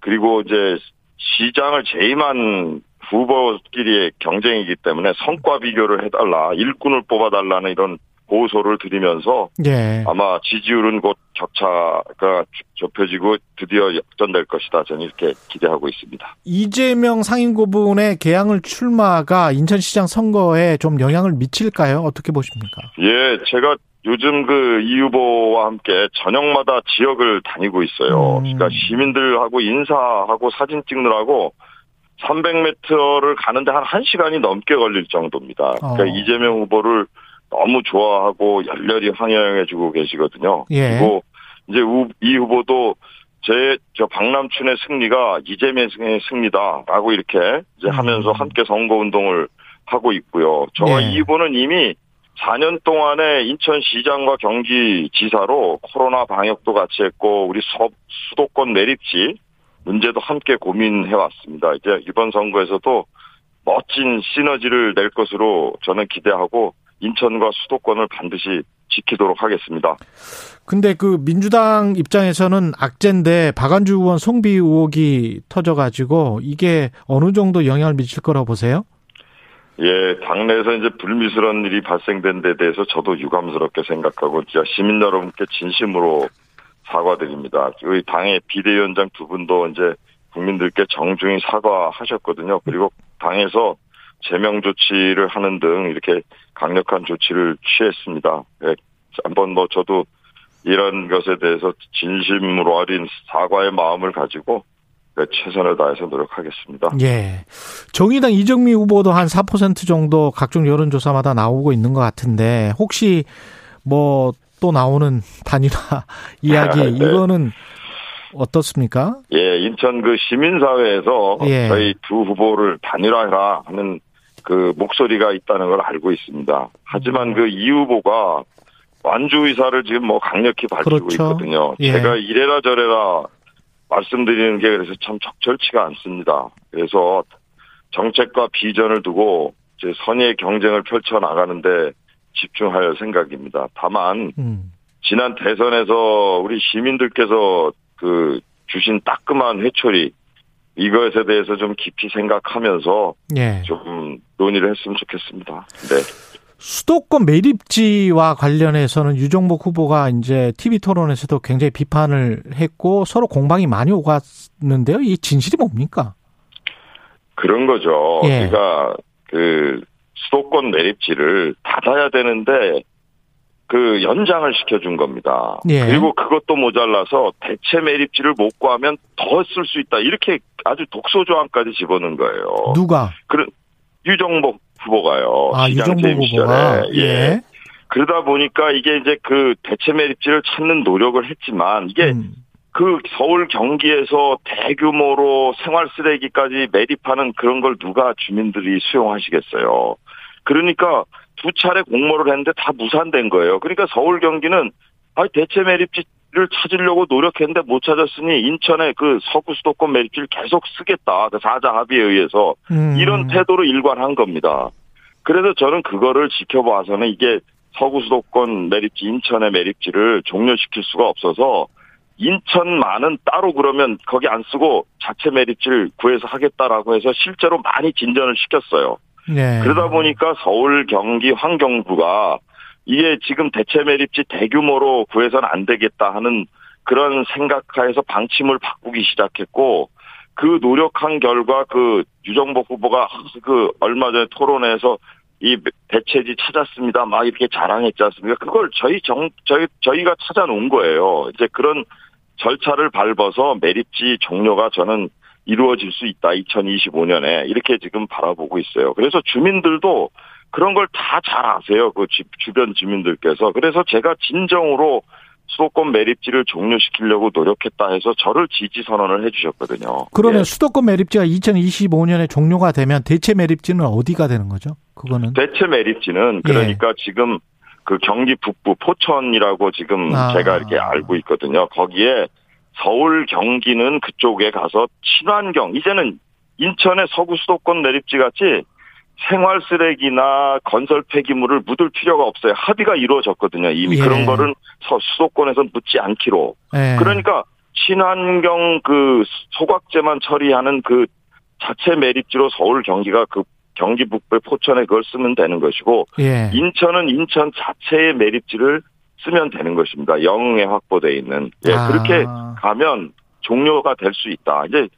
그리고 이제 시장을 재임한 후보끼리의 경쟁이기 때문에 성과 비교를 해달라, 일꾼을 뽑아달라는 이런 고소를 드리면서 예. 아마 지지율은 곧 격차가 좁혀지고 드디어 역전될 것이다. 저는 이렇게 기대하고 있습니다. 이재명 상임고문의 계양을 출마가 인천시장 선거에 좀 영향을 미칠까요? 어떻게 보십니까? 예, 제가 요즘 그 이 후보와 함께 저녁마다 지역을 다니고 있어요. 음. 그러니까 시민들하고 인사하고 사진 찍느라고 삼백 미터를 가는데 한 한 시간이 넘게 걸릴 정도입니다. 그러니까 어. 이재명 후보를 너무 좋아하고 열렬히 환영해주고 계시거든요. 예. 그리고 이제 이 후보도 제 저 박남춘의 승리가 이재명의 승리다라고 이렇게 이제 음. 하면서 함께 선거운동을 하고 있고요. 저와 예. 이 후보는 이미 사 년 동안에 인천시장과 경기지사로 코로나 방역도 같이 했고 우리 서, 수도권 매립지 문제도 함께 고민해왔습니다. 이제 이번 선거에서도 멋진 시너지를 낼 것으로 저는 기대하고 인천과 수도권을 반드시 지키도록 하겠습니다. 근데 그 민주당 입장에서는 악재인데 박완주 의원 송비 의혹이 터져가지고 이게 어느 정도 영향을 미칠 거라고 보세요? 예, 당내에서 이제 불미스러운 일이 발생된 데 대해서 저도 유감스럽게 생각하고 진짜 시민 여러분께 진심으로 사과드립니다. 저희 당의 비대위원장 두 분도 이제 국민들께 정중히 사과하셨거든요. 그리고 당에서 제명 조치를 하는 등 이렇게 강력한 조치를 취했습니다. 예, 한번 뭐 저도 이런 것에 대해서 진심으로 어린 사과의 마음을 가지고 최선을 다해서 노력하겠습니다. 예. 정의당 이정미 후보도 한 사 퍼센트 정도 각종 여론조사마다 나오고 있는 것 같은데 혹시 뭐 또 나오는 단일화 이야기 네. 이거는 어떻습니까? 예, 인천 그 시민사회에서 예. 저희 두 후보를 단일화해라 하는 그 목소리가 있다는 걸 알고 있습니다. 하지만 그 이 후보가 완주 의사를 지금 뭐 강력히 밝히고 그렇죠. 있거든요. 예. 제가 이래라 저래라 말씀드리는 게 그래서 참 적절치가 않습니다. 그래서 정책과 비전을 두고 이제 선의의 경쟁을 펼쳐나가는데 집중할 생각입니다. 다만 음. 지난 대선에서 우리 시민들께서 그 주신 따끔한 회초리 이것에 대해서 좀 깊이 생각하면서 예. 좀 논의를 했으면 좋겠습니다. 네. 수도권 매립지와 관련해서는 유정복 후보가 이제 티비 토론에서도 굉장히 비판을 했고 서로 공방이 많이 오갔는데요. 이 진실이 뭡니까? 그런 거죠. 예. 우리가 그 수도권 매립지를 닫아야 되는데 그 연장을 시켜준 겁니다. 예. 그리고 그것도 모자라서 대체 매립지를 못 구하면 더 쓸 수 있다. 이렇게 아주 독소 조항까지 집어넣은 거예요. 누가? 그런 유정복 후보가요. 아, 유정복 후보가. 예. 예. 그러다 보니까 이게 이제 그 대체 매립지를 찾는 노력을 했지만 이게 음. 그 서울 경기에서 대규모로 생활 쓰레기까지 매립하는 그런 걸 누가 주민들이 수용하시겠어요. 그러니까 두 차례 공모를 했는데 다 무산된 거예요. 그러니까 서울 경기는 아 대체 매립지를 찾으려고 노력했는데 못 찾았으니 인천의 그 서구 수도권 매립지를 계속 쓰겠다. 그 사자 합의에 의해서 음. 이런 태도로 일관한 겁니다. 그래서 저는 그거를 지켜봐서는 이게 서구 수도권 매립지 인천의 매립지를 종료시킬 수가 없어서 인천만은 따로 그러면 거기 안 쓰고 자체 매립지를 구해서 하겠다라고 해서 실제로 많이 진전을 시켰어요. 네. 그러다 보니까 서울, 경기, 환경부가 이게 지금 대체 매립지 대규모로 구해서는 안 되겠다 하는 그런 생각하에서 방침을 바꾸기 시작했고 그 노력한 결과 그 유정복 후보가 그 얼마 전에 토론회에서 이 대체지 찾았습니다. 막 이렇게 자랑했지 않습니까? 그걸 저희 정, 저희, 저희가 찾아놓은 거예요. 이제 그런 절차를 밟아서 매립지 종료가 저는 이루어질 수 있다. 이천이십오 년에 이렇게 지금 바라보고 있어요. 그래서 주민들도 그런 걸 다 잘 아세요. 그 집, 주변 주민들께서. 그래서 제가 진정으로 수도권 매립지를 종료시키려고 노력했다 해서 저를 지지 선언을 해 주셨거든요. 그러면 예. 수도권 매립지가 이천이십오 년에 종료가 되면 대체 매립지는 어디가 되는 거죠? 그거는 대체 매립지는 그러니까 예. 지금 그 경기 북부 포천이라고 지금 아. 제가 이렇게 알고 있거든요. 거기에 서울, 경기는 그쪽에 가서 친환경, 이제는 인천의 서구 수도권 매립지 같이 생활 쓰레기나 건설 폐기물을 묻을 필요가 없어요. 합의가 이루어졌거든요. 이미 예. 그런 거는 수도권에서 묻지 않기로. 예. 그러니까 친환경 그 소각제만 처리하는 그 자체 매립지로 서울, 경기가 그 경기 북부의 포천에 그걸 쓰면 되는 것이고 예. 인천은 인천 자체의 매립지를 쓰면 되는 것입니다. 영웅에 확보되어 있는. 예, 아. 그렇게 가면 종료가 될 수 있다. 이제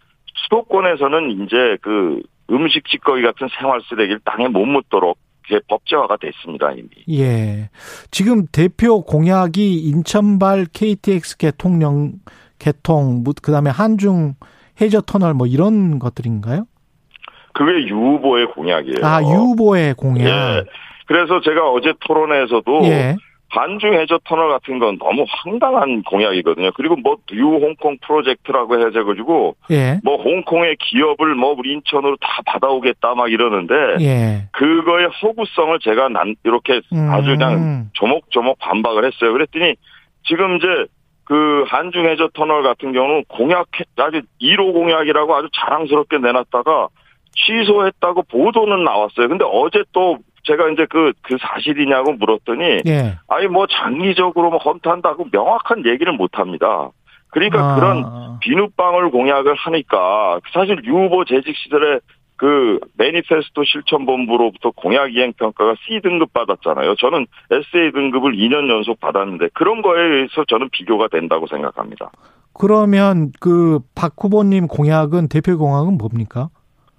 수도권에서는 이제 그 음식 찌꺼기 같은 생활 쓰레기를 땅에 못 묻도록 법제화가 됐습니다, 이미. 예. 지금 대표 공약이 인천발 케이티엑스 개통령, 개통, 그 다음에 한중 해저 터널 뭐 이런 것들인가요? 그게 유 후보의 공약이에요. 아, 유 후보의 공약. 예. 그래서 제가 어제 토론회에서도 예. 한중 해저 터널 같은 건 너무 황당한 공약이거든요. 그리고 뭐 뉴 홍콩 프로젝트라고 해가지고 예. 뭐 홍콩의 기업을 뭐 우리 인천으로 다 받아오겠다 막 이러는데 예. 그거의 허구성을 제가 난 이렇게 음. 아주 그냥 조목조목 반박을 했어요. 그랬더니 지금 이제 그 한중 해저 터널 같은 경우는 공약 아주 일 호 공약이라고 아주 자랑스럽게 내놨다가 취소했다고 보도는 나왔어요. 근데 어제 또 제가 이제 그, 그 사실이냐고 물었더니, 예. 아니 뭐 장기적으로 뭐 헌터한다고 명확한 얘기를 못 합니다. 그러니까 아. 그런 비눗방울 공약을 하니까, 사실 유 후보 재직 시절에 그 매니페스토 실천본부로부터 공약이행평가가 씨 등급 받았잖아요. 저는 에스에이 등급을 이 년 연속 받았는데, 그런 거에 의해서 저는 비교가 된다고 생각합니다. 그러면 그 박 후보님 공약은, 대표 공약은 뭡니까?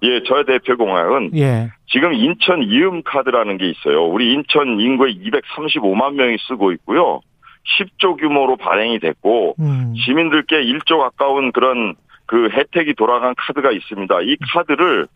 예, 저의 대표 공약은 예. 지금 인천 이음 카드라는 게 있어요. 우리 인천 인구의 이백삼십오만 명이 쓰고 있고요. 십조 규모로 발행이 됐고 음. 시민들께 일조 가까운 그런 그 혜택이 돌아간 카드가 있습니다. 이 카드를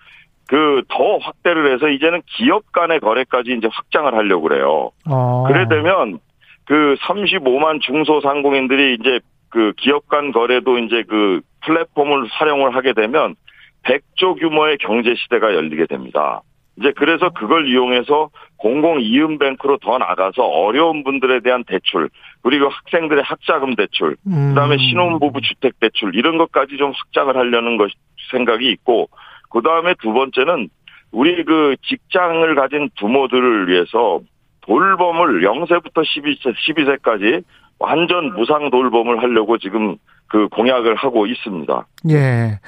그 더 확대를 해서 이제는 기업 간의 거래까지 이제 확장을 하려고 그래요. 아. 그래 되면 그 삼십오만 중소상공인들이 이제 그 기업 간 거래도 이제 그 플랫폼을 활용을 하게 되면 백조 규모의 경제 시대가 열리게 됩니다. 이제 그래서 그걸 이용해서 공공 이음뱅크로 더 나가서 어려운 분들에 대한 대출, 그리고 학생들의 학자금 대출, 음. 그다음에 신혼부부 주택 대출 이런 것까지 좀 확장을 하려는 것 생각이 있고, 그다음에 두 번째는 우리 그 직장을 가진 부모들을 위해서 돌봄을 영세부터 십이 세, 십이 세까지 완전 무상 돌봄을 하려고 지금 그 공약을 하고 있습니다. 예.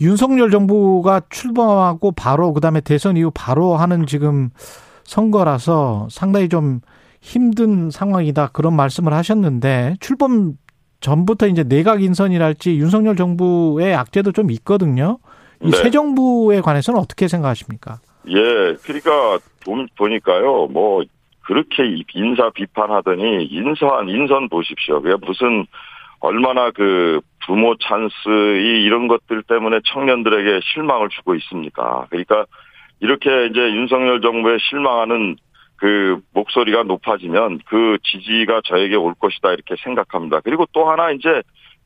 윤석열 정부가 출범하고 바로 그다음에 대선 이후 바로 하는 지금 선거라서 상당히 좀 힘든 상황이다, 그런 말씀을 하셨는데, 출범 전부터 이제 내각 인선이랄지 윤석열 정부의 악재도 좀 있거든요. 이 새 네. 정부에 관해서는 어떻게 생각하십니까? 예. 그러니까 보니까요. 뭐 그렇게 인사 비판하더니 인선 인선 보십시오. 그게 무슨 얼마나 그 부모 찬스 이런 것들 때문에 청년들에게 실망을 주고 있습니까? 그러니까 이렇게 이제 윤석열 정부에 실망하는 그 목소리가 높아지면 그 지지가 저에게 올 것이다 이렇게 생각합니다. 그리고 또 하나 이제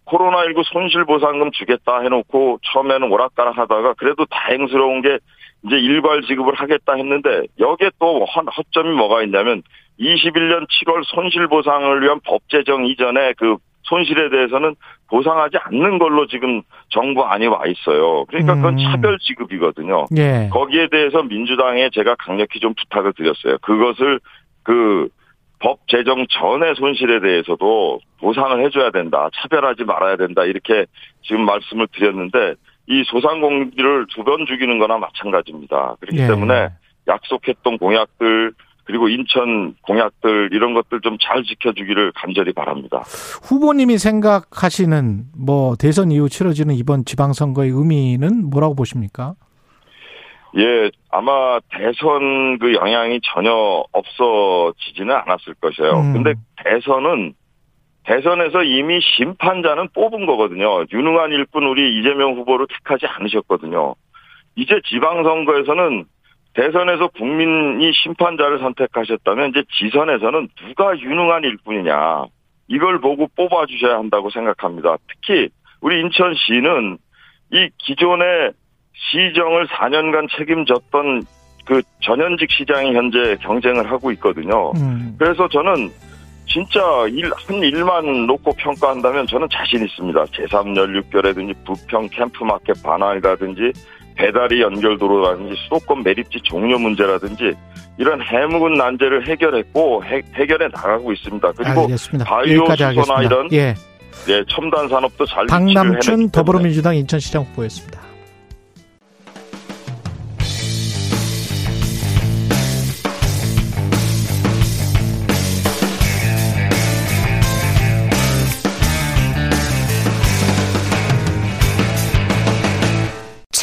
코로나십구 손실보상금 주겠다 해놓고 처음에는 오락가락 하다가 그래도 다행스러운 게 이제 일괄 지급을 하겠다 했는데, 여기에 또 허점이 뭐가 있냐면 이십일년 칠월 손실보상을 위한 법 제정 이전에 그 손실에 대해서는 보상하지 않는 걸로 지금 정부안이 와 있어요. 그러니까 그건 차별 지급이거든요. 예. 거기에 대해서 민주당에 제가 강력히 좀 부탁을 드렸어요. 그것을 그 법 제정 전의 손실에 대해서도 보상을 해줘야 된다. 차별하지 말아야 된다. 이렇게 지금 말씀을 드렸는데, 이 소상공인을 두 번 죽이는 거나 마찬가지입니다. 그렇기 예. 때문에 약속했던 공약들, 그리고 인천 공약들 이런 것들 좀 잘 지켜주기를 간절히 바랍니다. 후보님이 생각하시는 뭐 대선 이후 치러지는 이번 지방선거의 의미는 뭐라고 보십니까? 예, 아마 대선 그 영향이 전혀 없어지지는 않았을 것이에요. 음. 근데 대선은 대선에서 이미 심판자는 뽑은 거거든요. 유능한 일꾼 우리 이재명 후보를 택하지 않으셨거든요. 이제 지방선거에서는 대선에서 국민이 심판자를 선택하셨다면 이제 지선에서는 누가 유능한 일꾼이냐 이걸 보고 뽑아주셔야 한다고 생각합니다. 특히 우리 인천시는 이 기존의 시정을 사 년간 책임졌던 그 전현직 시장이 현재 경쟁을 하고 있거든요. 음. 그래서 저는 진짜 일, 한 일만 놓고 평가한다면 저는 자신 있습니다. 제삼 연륙교라든지 부평 캠프마켓 반환이라든지 배달이 연결도로라든지 수도권 매립지 종료 문제라든지 이런 해묵은 난제를 해결했고 해, 해결해 나가고 있습니다. 그리고 알겠습니다. 바이오 수소나 이런 예. 예, 첨단 산업도 잘 박남춘 더불어민주당 인천시장 후보였습니다.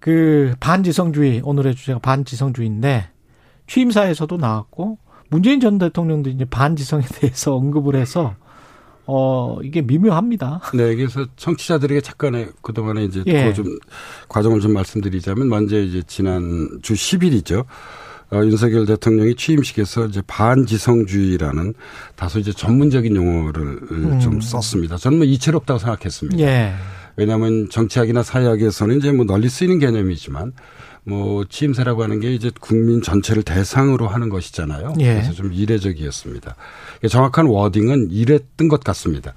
그 반지성주의, 오늘의 주제가 반지성주의인데, 취임사에서도 나왔고 문재인 전 대통령도 이제 반지성에 대해서 언급을 해서 어 이게 미묘합니다. 네, 그래서 청취자들에게 잠깐의 그동안에 이제 예. 그 좀 과정을 좀 말씀드리자면, 먼저 이제 지난 주 십일이죠. 윤석열 대통령이 취임식에서 이제 반지성주의라는 다소 이제 전문적인 용어를 음. 좀 썼습니다. 저는 뭐 이채롭다고 생각했습니다. 예. 왜냐하면 정치학이나 사회학에서는 이제 뭐 널리 쓰이는 개념이지만 뭐 취임새라고 하는 게 이제 국민 전체를 대상으로 하는 것이잖아요. 예. 그래서 좀 이례적이었습니다. 정확한 워딩은 이랬던 것 같습니다.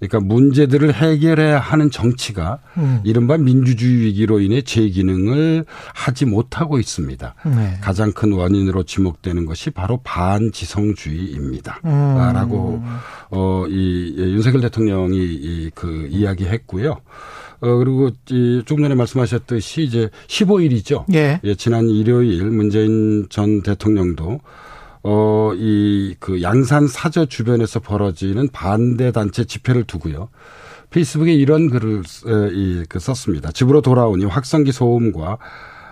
그러니까 문제들을 해결해야 하는 정치가 음. 이른바 민주주의 위기로 인해 제 기능을 하지 못하고 있습니다. 네. 가장 큰 원인으로 지목되는 것이 바로 반지성주의입니다. 음. 라고 어, 이 윤석열 대통령이 이, 그 이야기했고요. 어, 그리고 이, 조금 전에 말씀하셨듯이 이제 십오 일이죠. 예. 예, 지난 일요일 문재인 전 대통령도 어, 이, 그, 양산 사저 주변에서 벌어지는 반대 단체 집회를 두고요. 페이스북에 이런 글을 썼습니다. 집으로 돌아오니 확성기 소음과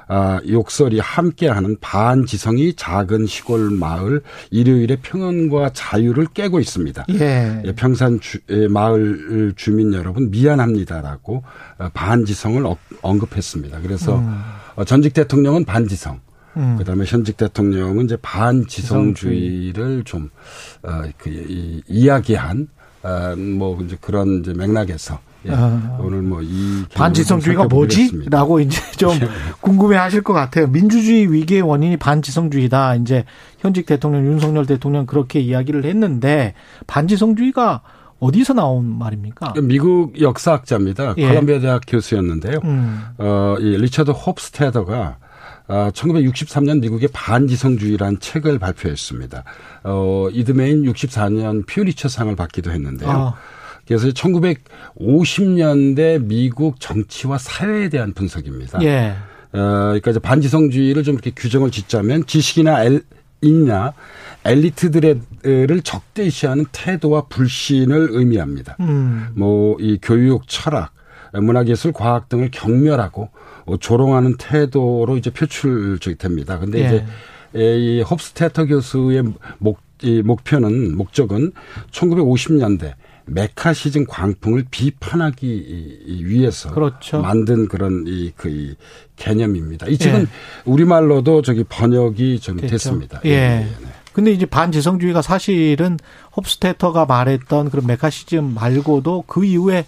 아, 욕설이 함께하는 반지성이 작은 시골 마을 일요일의 평온과 자유를 깨고 있습니다. 예. 예, 평산 주, 예, 마을 주민 여러분 미안합니다라고 반지성을 어, 언급했습니다. 그래서 음. 전직 대통령은 반지성. 음. 그다음에 현직 대통령은 이제 반지성주의를 좀 어, 그, 이, 이야기한 어, 뭐 이제 그런 이제 맥락에서 예. 아. 오늘 뭐 이 반지성주의가 뭐지라고 이제 좀 궁금해하실 것 같아요. 민주주의 위기의 원인이 반지성주의다. 이제 현직 대통령 윤석열 대통령 그렇게 이야기를 했는데 반지성주의가 어디서 나온 말입니까? 미국 역사학자입니다. 예. 콜롬비아 대학 교수였는데요. 음. 어, 이 리처드 홉스테더가 천구백육십삼 년 미국의 반지성주의란 책을 발표했습니다. 어, 이듬해인 육십사 년 퓰리처상을 받기도 했는데요. 아. 그래서 천구백오십 년대 미국 정치와 사회에 대한 분석입니다. 예. 어, 그러니까 이제 반지성주의를 좀 이렇게 규정을 짓자면 지식이나 엘, 인이나 엘리트들을 적대시하는 태도와 불신을 의미합니다. 음. 뭐 이 교육, 철학, 문화예술, 과학 등을 경멸하고 조롱하는 태도로 이제 표출됩니다. 그런데 예. 이제 이 홉스테터 교수의 목, 이 목표는 목적은 천구백오십 년대 메카시즘 광풍을 비판하기 위해서 그렇죠. 만든 그런 이 그 이 개념입니다. 이 책은 예. 우리 말로도 저기 번역이 좀 됐죠. 됐습니다. 예. 예. 네. 근데 이제 반지성주의가 사실은 홉스테터가 말했던 그런 메카시즘 말고도 그 이후에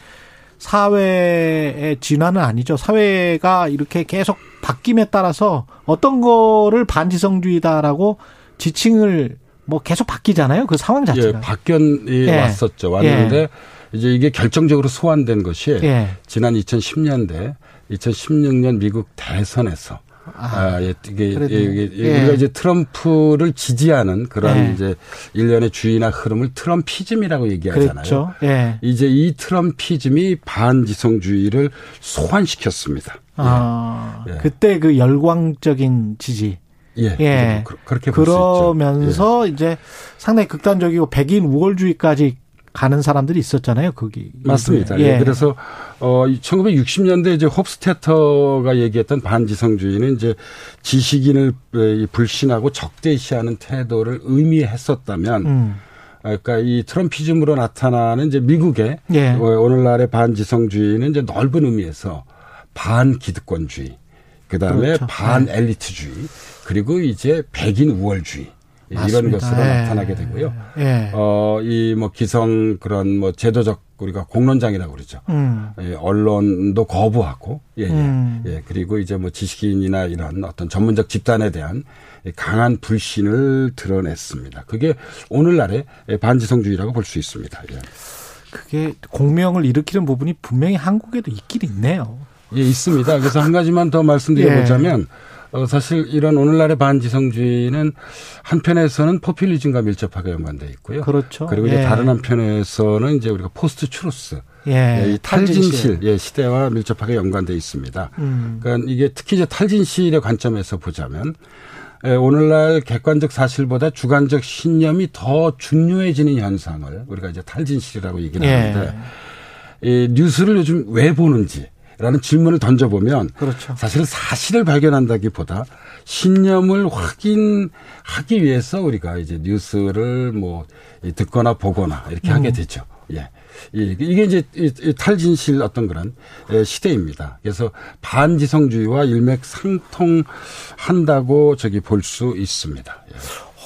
사회의 진화는 아니죠. 사회가 이렇게 계속 바뀜에 따라서 어떤 거를 반지성주의다라고 지칭을 뭐 계속 바뀌잖아요. 그 상황 자체가. 예, 바뀌었 예. 왔었죠. 왔는데 예. 이제 이게 결정적으로 소환된 것이 예. 지난 이천십 년대, 이천십육 년 미국 대선에서 아, 아, 예, 이게, 이게, 예. 우리가 이제 트럼프를 지지하는 그런 예. 이제 일련의 주의나 흐름을 트럼피즘이라고 얘기하잖아요. 그렇죠. 예. 이제 이 트럼피즘이 반지성주의를 소환시켰습니다. 아, 예. 그때 그 열광적인 지지. 예. 예. 그렇게 볼 수 있죠. 그러면서 예. 이제 상당히 극단적이고 백인 우월주의까지 가는 사람들이 있었잖아요, 거기. 맞습니다. 예. 예. 그래서 어 천구백육십 년대 이제 홉스테터가 얘기했던 반지성주의는 이제 지식인을 불신하고 적대시하는 태도를 의미했었다면, 음. 그러니까 이 트럼피즘으로 나타나는 이제 미국의 예. 오늘날의 반지성주의는 이제 넓은 의미에서 반기득권주의, 그 다음에 그렇죠. 반엘리트주의, 그리고 이제 백인 우월주의. 이런 맞습니다. 것으로 예. 나타나게 되고요. 예. 어, 이 뭐 기성 그런 뭐 제도적 우리가 공론장이라고 그러죠. 음. 예, 언론도 거부하고, 예, 예. 음. 예, 그리고 이제 뭐 지식인이나 이런 어떤 전문적 집단에 대한 강한 불신을 드러냈습니다. 그게 오늘날의 반지성주의라고 볼 수 있습니다. 예. 그게 공명을 일으키는 부분이 분명히 한국에도 있긴 있네요. 예, 있습니다. 그래서 한 가지만 더 말씀드려보자면. 예. 사실 이런 오늘날의 반지성주의는 한편에서는 포퓰리즘과 밀접하게 연관돼 있고요. 그렇죠. 그리고 이제 예. 다른 한편에서는 이제 우리가 포스트 트루스, 예. 예, 탈진실 예, 시대와 밀접하게 연관돼 있습니다. 음. 그러니까 이게 특히 이제 탈진실의 관점에서 보자면 예, 오늘날 객관적 사실보다 주관적 신념이 더 중요해지는 현상을 우리가 이제 탈진실이라고 얘기를 예. 하는데 이 뉴스를 요즘 왜 보는지. 라는 질문을 던져보면 그렇죠. 사실 사실을 발견한다기보다 신념을 확인하기 위해서 우리가 이제 뉴스를 뭐 듣거나 보거나 이렇게 음. 하게 되죠. 예. 이게 이제 탈진실 어떤 그런 시대입니다. 그래서 반지성주의와 일맥상통한다고 저기 볼 수 있습니다. 예.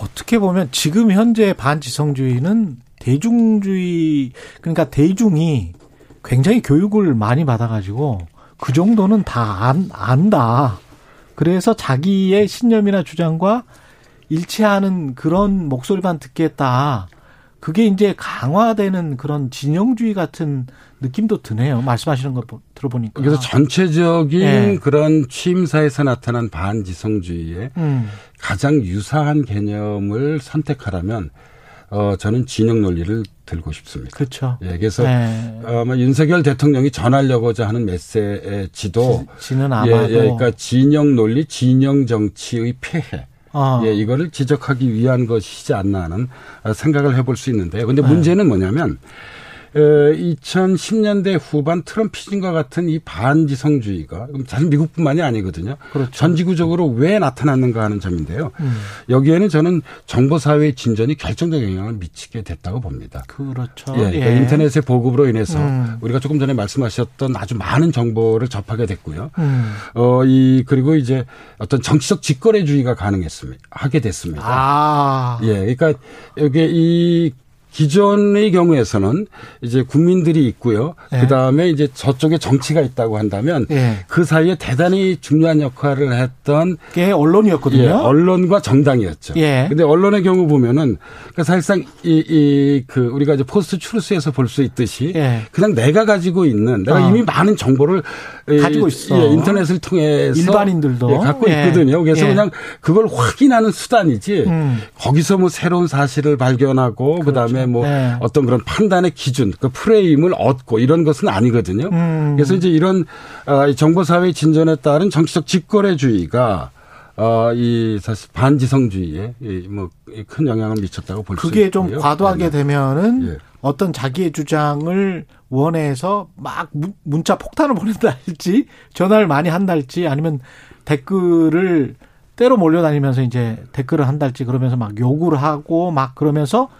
어떻게 보면 지금 현재 반지성주의는 대중주의, 그러니까 대중이 굉장히 교육을 많이 받아가지고 그 정도는 다 안, 안다. 그래서 자기의 신념이나 주장과 일치하는 그런 목소리만 듣겠다. 그게 이제 강화되는 그런 진영주의 같은 느낌도 드네요. 말씀하시는 거 들어보니까. 그래서 전체적인 네. 그런 취임사에서 나타난 반지성주의의 음. 가장 유사한 개념을 선택하라면 어, 저는 진영 논리를 들고 싶습니다. 그렇죠. 예, 그래서 네. 아마 윤석열 대통령이 전하려고자 하는 메시지도 지, 지는 아마도 예, 예, 그러니까 진영 논리, 진영 정치의 폐해. 아. 예, 이거를 지적하기 위한 것이지 않나 하는 생각을 해볼 수 있는데요. 그런데 문제는 네. 뭐냐면 이천십 년대 후반 트럼피즘과 같은 이 반지성주의가 사실 미국뿐만이 아니거든요. 그렇죠. 전 지구적으로 왜 나타났는가 하는 점인데요. 음. 여기에는 저는 정보사회의 진전이 결정적 영향을 미치게 됐다고 봅니다. 그렇죠. 예, 그러니까 예. 인터넷의 보급으로 인해서 음. 우리가 조금 전에 말씀하셨던 아주 많은 정보를 접하게 됐고요. 음. 어, 이 그리고 이제 어떤 정치적 직거래주의가 가능했습니다. 하게 됐습니다. 아. 예, 그러니까 여기 이 기존의 경우에서는 이제 국민들이 있고요. 네. 그다음에 이제 저쪽에 정치가 있다고 한다면 네. 그 사이에 대단히 중요한 역할을 했던 게 언론이었거든요. 예, 언론과 정당이었죠. 그런데 네. 언론의 경우 보면은 그러니까 사실상 이, 이, 그 우리가 이제 포스트 추르스에서 볼 수 있듯이 네. 그냥 내가 가지고 있는 내가 어. 이미 많은 정보를 가지고 있어. 예, 인터넷을 통해서 일반인들도 예, 갖고 예. 있거든요. 그래서 예. 그냥 그걸 확인하는 수단이지 음. 거기서 뭐 새로운 사실을 발견하고 그렇죠. 그다음에 뭐 네. 어떤 그런 판단의 기준, 그 프레임을 얻고 이런 것은 아니거든요. 음. 그래서 이제 이런 정보사회 진전에 따른 정치적 직거래주의가 이 사실 반지성주의에 뭐 큰 영향을 미쳤다고 볼 수 있고요. 그게 좀 과도하게 네. 되면은 예. 어떤 자기의 주장을 원해서 막 문자 폭탄을 보낸다 할지, 전화를 많이 한다 할지, 아니면 댓글을 때로 몰려다니면서 이제 댓글을 한다 할지, 그러면서 막 요구를 하고 막 그러면서.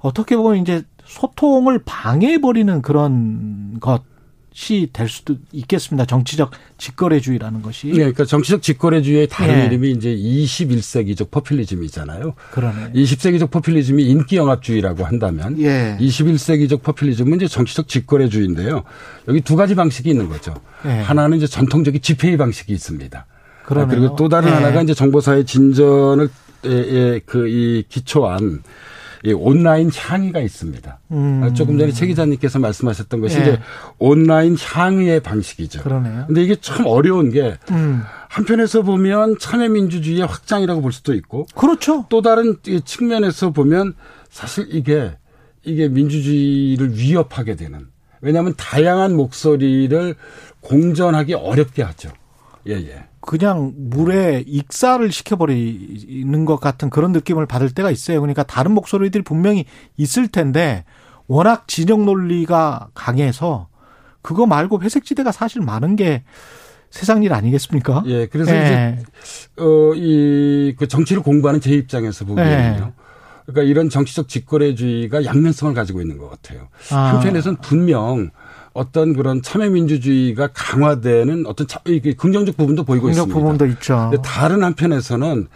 어떻게 보면 이제 소통을 방해해버리는 그런 것이 될 수도 있겠습니다. 정치적 직거래주의라는 것이. 네, 그러니까 정치적 직거래주의의 다른 네. 이름이 이제 이십일 세기적 포퓰리즘이잖아요. 그러네. 이십 세기적 포퓰리즘이 인기영합주의라고 한다면 네. 이십일 세기적 포퓰리즘은 이제 정치적 직거래주의인데요. 여기 두 가지 방식이 있는 거죠. 네. 하나는 이제 전통적인 집회의 방식이 있습니다. 그러네요. 그리고 또 다른 네. 하나가 이제 정보사회 진전을 그 이 기초한 예, 온라인 향유가 있습니다. 음. 조금 전에 최 기자님께서 말씀하셨던 것이 예. 이제 온라인 향유의 방식이죠. 그러네요. 근데 이게 참 어려운 게 음. 한편에서 보면 참여민주주의의 확장이라고 볼 수도 있고, 그렇죠. 또 다른 측면에서 보면 사실 이게 이게 민주주의를 위협하게 되는. 왜냐하면 다양한 목소리를 공존하기 어렵게 하죠. 예예. 예. 그냥 물에 익사를 시켜버리는 것 같은 그런 느낌을 받을 때가 있어요. 그러니까 다른 목소리들이 분명히 있을 텐데 워낙 진영 논리가 강해서 그거 말고 회색지대가 사실 많은 게 세상 일 아니겠습니까? 예, 그래서 예. 이제 어, 이 그 정치를 공부하는 제 입장에서 보기에는요. 예. 그러니까 이런 정치적 직거래주의가 양면성을 가지고 있는 것 같아요. 아. 한편에서는 분명 어떤 그런 참여민주주의가 강화되는 어떤 긍정적 부분도 보이고 긍정 있습니다. 긍정 부분도 있죠. 다른 한편에서는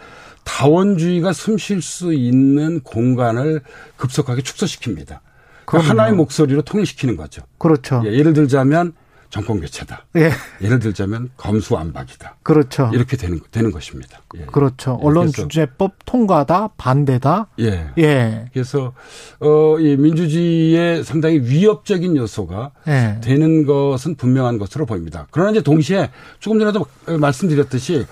다원주의가 숨 쉴 수 있는 공간을 급속하게 축소시킵니다. 그러니까 하나의 목소리로 통일시키는 거죠. 그렇죠. 예, 예를 들자면 정권 교체다. 예. 예를 들자면 검수완박이다. 그렇죠. 이렇게 되는 되는 것입니다. 예. 그렇죠. 언론 주제법 통과다, 반대다. 예. 예. 그래서 어, 이 민주주의의 상당히 위협적인 요소가 예. 되는 것은 분명한 것으로 보입니다. 그러나 이제 동시에 조금 전에도 말씀드렸듯이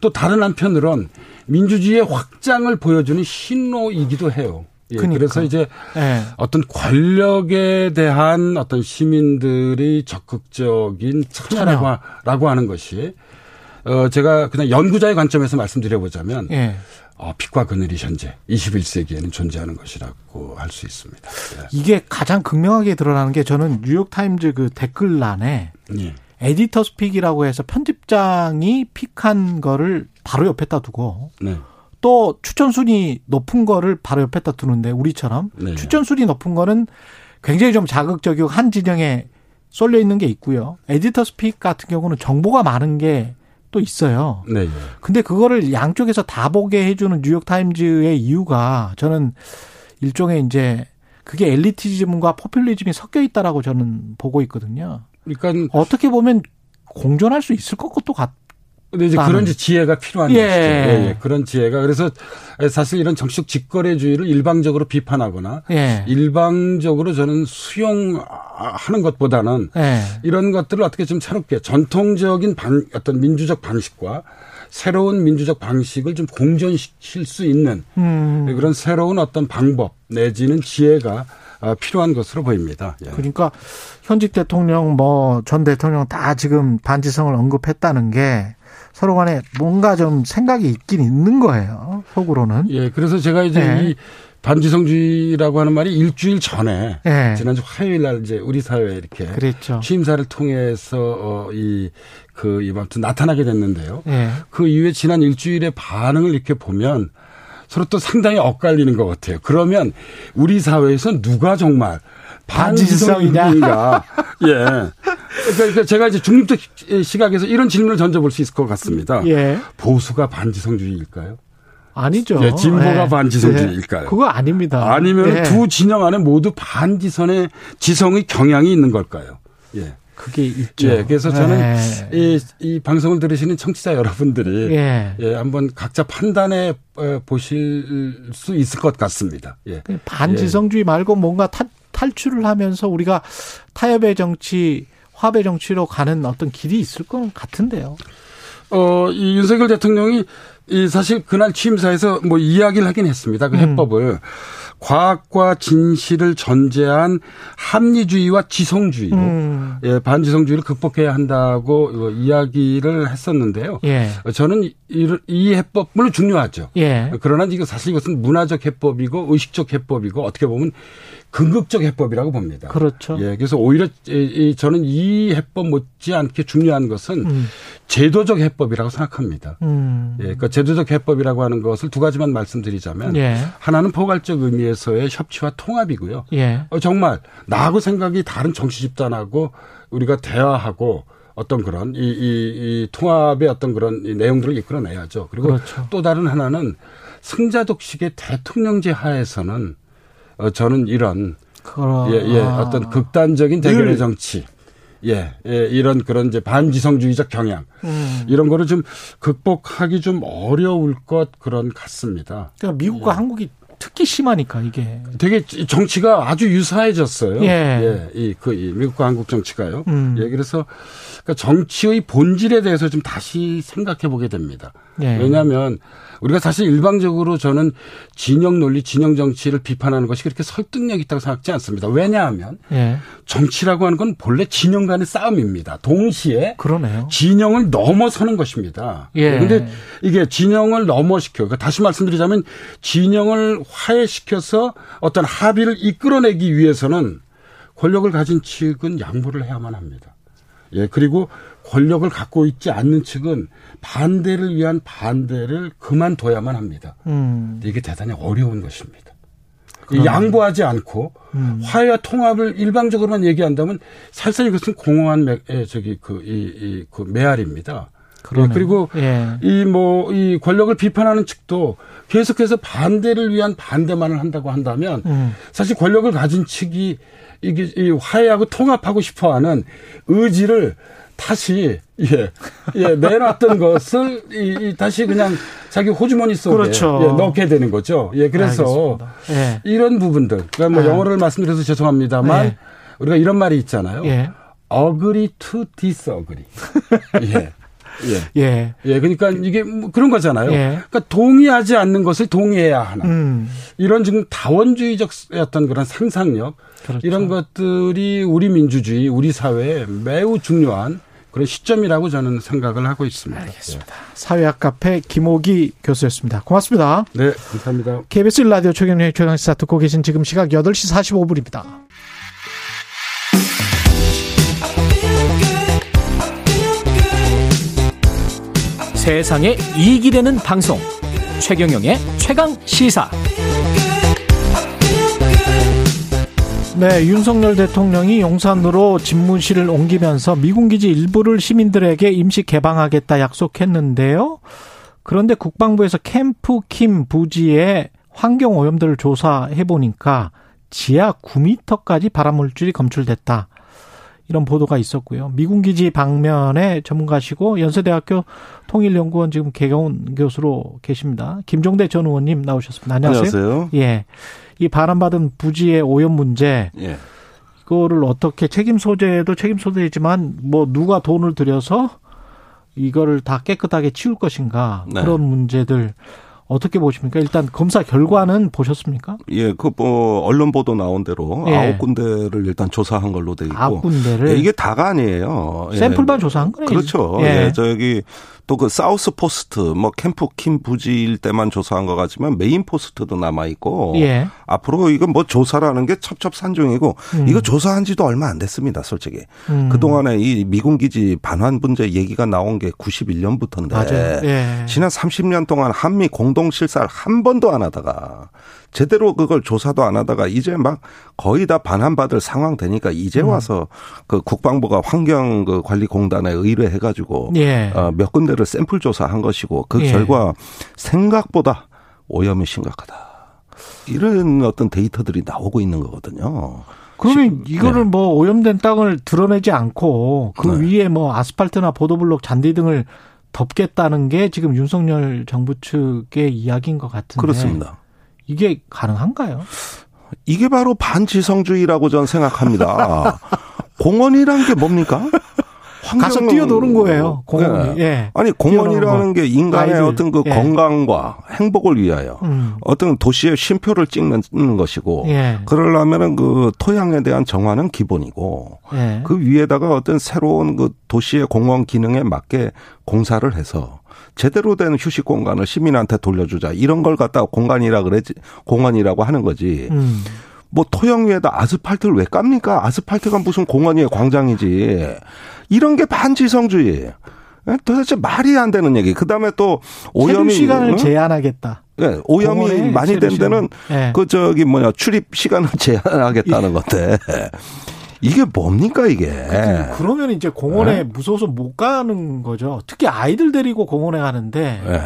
또 다른 한편으론 민주주의의 확장을 보여주는 신호이기도 해요. 예, 그러니까. 그래서 이제 예. 어떤 권력에 대한 어떤 시민들이 적극적인 참여라고 참여. 하는 것이 어 제가 그냥 연구자의 관점에서 말씀드려보자면 예. 어, 빛과 그늘이 현재 이십일 세기에는 존재하는 것이라고 할 수 있습니다. 예. 이게 가장 극명하게 드러나는 게 저는 뉴욕타임즈 그 댓글란에 예. 에디터스 픽이라고 해서 편집장이 픽한 거를 바로 옆에다 두고 네. 또 추천순위 높은 거를 바로 옆에다 두는데 우리처럼 네. 추천순위 높은 거는 굉장히 좀 자극적이고 한 진영에 쏠려 있는 게 있고요. 에디터 스픽 같은 경우는 정보가 많은 게 또 있어요. 네. 근데 그거를 양쪽에서 다 보게 해주는 뉴욕타임즈의 이유가 저는 일종의 이제 그게 엘리티즘과 포퓰리즘이 섞여 있다라고 저는 보고 있거든요. 그러니까 어떻게 보면 공존할 수 있을 것도 같. 근데 이제 그런 지혜가 필요한 것이죠. 예. 예, 예. 그런 지혜가. 그래서 사실 이런 정치적 직거래주의를 일방적으로 비판하거나 예. 일방적으로 저는 수용하는 것보다는 예. 이런 것들을 어떻게 좀 새롭게 전통적인 반, 어떤 민주적 방식과 새로운 민주적 방식을 좀 공존시킬 수 있는 음. 그런 새로운 어떤 방법 내지는 지혜가 필요한 것으로 보입니다. 예. 그러니까 현직 대통령 뭐 전 대통령 다 지금 반지성을 언급했다는 게 서로 간에 뭔가 좀 생각이 있긴 있는 거예요. 속으로는. 예. 그래서 제가 이제 예. 이 반지성주의라고 하는 말이 일주일 전에 예. 지난주 화요일 날 이제 우리 사회에 이렇게 그랬죠. 취임사를 통해서 이 그 이 아무튼 나타나게 됐는데요. 예. 그 이후에 지난 일주일의 반응을 이렇게 보면 서로 또 상당히 엇갈리는 것 같아요. 그러면 우리 사회에서 누가 정말 반지성인가? 예. 그러니까 제가 이제 중립적 시각에서 이런 질문을 던져볼 수 있을 것 같습니다. 예. 보수가 반지성주의일까요? 아니죠. 예, 진보가 예. 반지성주의일까요? 예. 그거 아닙니다. 아니면 예. 두 진영 안에 모두 반지성의 지성의 경향이 있는 걸까요? 예. 그게 있죠. 예, 그래서 저는 예. 이, 이 방송을 들으시는 청취자 여러분들이 예. 예, 한번 각자 판단해 보실 수 있을 것 같습니다. 예. 반지성주의 말고 뭔가 탓 탈출을 하면서 우리가 타협의 정치, 화합의 정치로 가는 어떤 길이 있을 것 같은데요. 어, 이 윤석열 대통령이 이 사실 그날 취임사에서 뭐 이야기를 하긴 했습니다. 그 해법을. 음. 과학과 진실을 전제한 합리주의와 지성주의로 음. 예, 반지성주의를 극복해야 한다고 이야기를 했었는데요. 예. 저는 이, 이 해법 물론 중요하죠. 예. 그러나 이거 사실 이것은 문화적 해법이고 의식적 해법이고 어떻게 보면 긍극적 해법이라고 봅니다. 그렇죠. 예, 그래서 오히려 저는 이 해법 못지않게 중요한 것은 음. 제도적 해법이라고 생각합니다. 음. 예, 그러니까 제도적 해법이라고 하는 것을 두 가지만 말씀드리자면 예. 하나는 포괄적 의미에서의 협치와 통합이고요. 예. 어, 정말 나하고 생각이 다른 정치 집단하고 우리가 대화하고 어떤 그런 이, 이, 이 통합의 어떤 그런 이 내용들을 이끌어내야죠. 그리고 그렇죠. 또 다른 하나는 승자독식의 대통령제 하에서는 어, 저는 이런, 그럼, 예, 예, 아. 어떤 극단적인 대결의 정치, 예, 예, 이런 그런 이제 반지성주의적 경향, 음. 이런 거를 좀 극복하기 좀 어려울 것 그런 같습니다. 그러니까 미국과 예. 한국이 특히 심하니까 이게. 되게 정치가 아주 유사해졌어요. 예. 예, 이, 그, 이 미국과 한국 정치가요. 음. 예, 그래서 그러니까 정치의 본질에 대해서 좀 다시 생각해 보게 됩니다. 예. 왜냐하면 우리가 사실 일방적으로 저는 진영 논리, 진영 정치를 비판하는 것이 그렇게 설득력 있다고 생각하지 않습니다. 왜냐하면 예. 정치라고 하는 건 본래 진영 간의 싸움입니다. 동시에 그러네요. 진영을 넘어서는 것입니다. 그런데 예. 이게 진영을 넘어시켜. 그러니까 다시 말씀드리자면 진영을 화해시켜서 어떤 합의를 이끌어내기 위해서는 권력을 가진 측은 양보를 해야만 합니다. 예, 그리고 권력을 갖고 있지 않는 측은 반대를 위한 반대를 그만둬야만 합니다. 음. 이게 대단히 어려운 것입니다. 그러면. 양보하지 않고 음. 화해와 통합을 일방적으로만 얘기한다면 사실상 이것은 공허한 매, 저기 그, 이, 이, 그 메아리입니다. 예, 그리고 예. 이 뭐 이 권력을 비판하는 측도 계속해서 반대를 위한 반대만을 한다고 한다면 음. 사실 권력을 가진 측이 이게 이 화해하고 통합하고 싶어하는 의지를 다시 예, 예 내놨던 것을 이, 이 다시 그냥 자기 호주머니 속에 그렇죠. 예, 넣게 되는 거죠. 예, 그래서 예. 이런 부분들 그러니까 뭐 아. 영어를 말씀드려서 죄송합니다만 예. 우리가 이런 말이 있잖아요. 예. Agree to disagree. 예. 예. 예. 예. 그러니까 이게 뭐 그런 거잖아요. 예. 그러니까 동의하지 않는 것을 동의해야 하나. 음. 이런 지금 다원주의적 어떤 그런 상상력. 그렇죠. 이런 것들이 우리 민주주의, 우리 사회에 매우 중요한 그런 시점이라고 저는 생각을 하고 있습니다. 알겠습니다. 예. 사회학 카페 김호기 교수였습니다. 고맙습니다. 네. 감사합니다. 케이비에스 일 라디오 최경영의 최강시사 듣고 계신 지금 시각 여덟 시 사십오 분입니다. 세상에 이익이 되는 방송 최경영의 최강시사. 네, 윤석열 대통령이 용산으로 집무실을 옮기면서 미군기지 일부를 시민들에게 임시 개방하겠다 약속했는데요. 그런데 국방부에서 캠프킴 부지의 환경오염들을 조사해보니까 지하 구 미터까지 발암물질이 검출됐다. 이런 보도가 있었고요. 미군기지 방면에 전문가시고 연세대학교 통일연구원 지금 개경훈 교수로 계십니다. 김종대 전 의원님 나오셨습니다. 안녕하세요. 안녕하세요. 예, 이 발암받은 부지의 오염 문제, 예. 이거를 어떻게 책임 소재도 책임 소재이지만 뭐 누가 돈을 들여서 이거를 다 깨끗하게 치울 것인가, 네. 그런 문제들. 어떻게 보십니까? 일단 검사 결과는 보셨습니까? 예, 그 뭐 언론 보도 나온 대로 아홉 예. 군데를 일단 조사한 걸로 돼 있고, 아홉 군데를 예, 이게 다가 아니에요. 예. 샘플만 조사한 거예요. 그렇죠. 예, 예. 저기 또 그 사우스 포스트, 뭐 캠프 킴 부지일 때만 조사한 것 같지만 메인 포스트도 남아 있고, 예. 앞으로 이건 뭐 조사라는 게 첩첩산중이고, 음. 이거 조사한지도 얼마 안 됐습니다, 솔직히. 음. 그 동안에 이 미군 기지 반환 문제 얘기가 나온 게 구십일 년부터인데, 예. 지난 삼십 년 동안 한미 공동 실사를 한 번도 안 하다가, 제대로 그걸 조사도 안 하다가 이제 막 거의 다 반환받을 상황 되니까 이제 와서 음. 그 국방부가 환경관리공단에 의뢰해가지고 예. 몇 군데를 샘플 조사한 것이고, 그 예. 결과 생각보다 오염이 심각하다. 이런 어떤 데이터들이 나오고 있는 거거든요. 그러면 이거를 네. 뭐 오염된 땅을 드러내지 않고 그 네. 위에 뭐 아스팔트나 보도블록 잔디 등을 덮겠다는 게 지금 윤석열 정부 측의 이야기인 것 같은데. 그렇습니다. 이게 가능한가요? 이게 바로 반지성주의라고 저는 생각합니다. 공원이란 게 뭡니까? 가서 뛰어노는 거예요. 공원이. 네. 예. 아니 공원이라는 게 인간의 아이들. 어떤 그 예. 건강과 행복을 위하여 음. 어떤 도시의 쉼표를 찍는 것이고, 예. 그러려면은 그 토양에 대한 정화는 기본이고, 예. 그 위에다가 어떤 새로운 그 도시의 공원 기능에 맞게 공사를 해서 제대로 된 휴식 공간을 시민한테 돌려주자, 이런 걸 갖다 공간이라 그랬지, 공원이라고 하는 거지. 음. 뭐 토양 위에다 아스팔트를 왜 깝니까? 아스팔트가 무슨 공원이에요, 광장이지. 이런 게 반지성주의예요. 도대체 말이 안 되는 얘기. 그다음에 또 오염이, 체류 시간을 제한하겠다. 네, 오염이 많이 된 데는 네. 그 저기 뭐냐 출입 시간을 제한하겠다는 예. 건데. 이게 뭡니까 이게? 그러면 이제 공원에 네. 무서워서 못 가는 거죠. 특히 아이들 데리고 공원에 가는데. 네.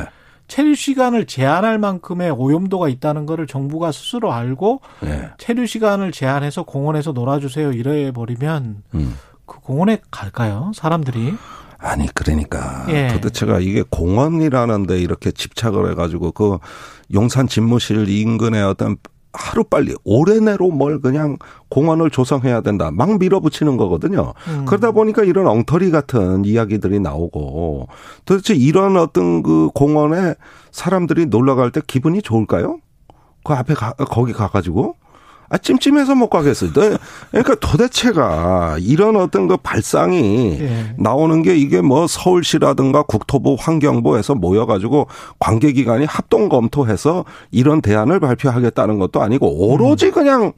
체류 시간을 제한할 만큼의 오염도가 있다는 거를 정부가 스스로 알고 네. 체류 시간을 제한해서 공원에서 놀아주세요 이래 버리면 음. 그 공원에 갈까요, 사람들이? 아니 그러니까 예. 도대체가 이게 공원이라는 데 이렇게 집착을 해가지고 그 용산 집무실 인근에 어떤 하루 빨리 올해 내로 뭘 그냥 공원을 조성해야 된다, 막 밀어붙이는 거거든요. 음. 그러다 보니까 이런 엉터리 같은 이야기들이 나오고, 도대체 이런 어떤 그 공원에 사람들이 놀러 갈 때 기분이 좋을까요? 그 앞에 가, 거기 가가지고 아 찜찜해서 못 가겠어요. 그러니까 도대체가 이런 어떤 그 발상이 예. 나오는 게 이게 뭐 서울시라든가 국토부, 환경부에서 모여가지고 관계기관이 합동 검토해서 이런 대안을 발표하겠다는 것도 아니고 오로지 음. 그냥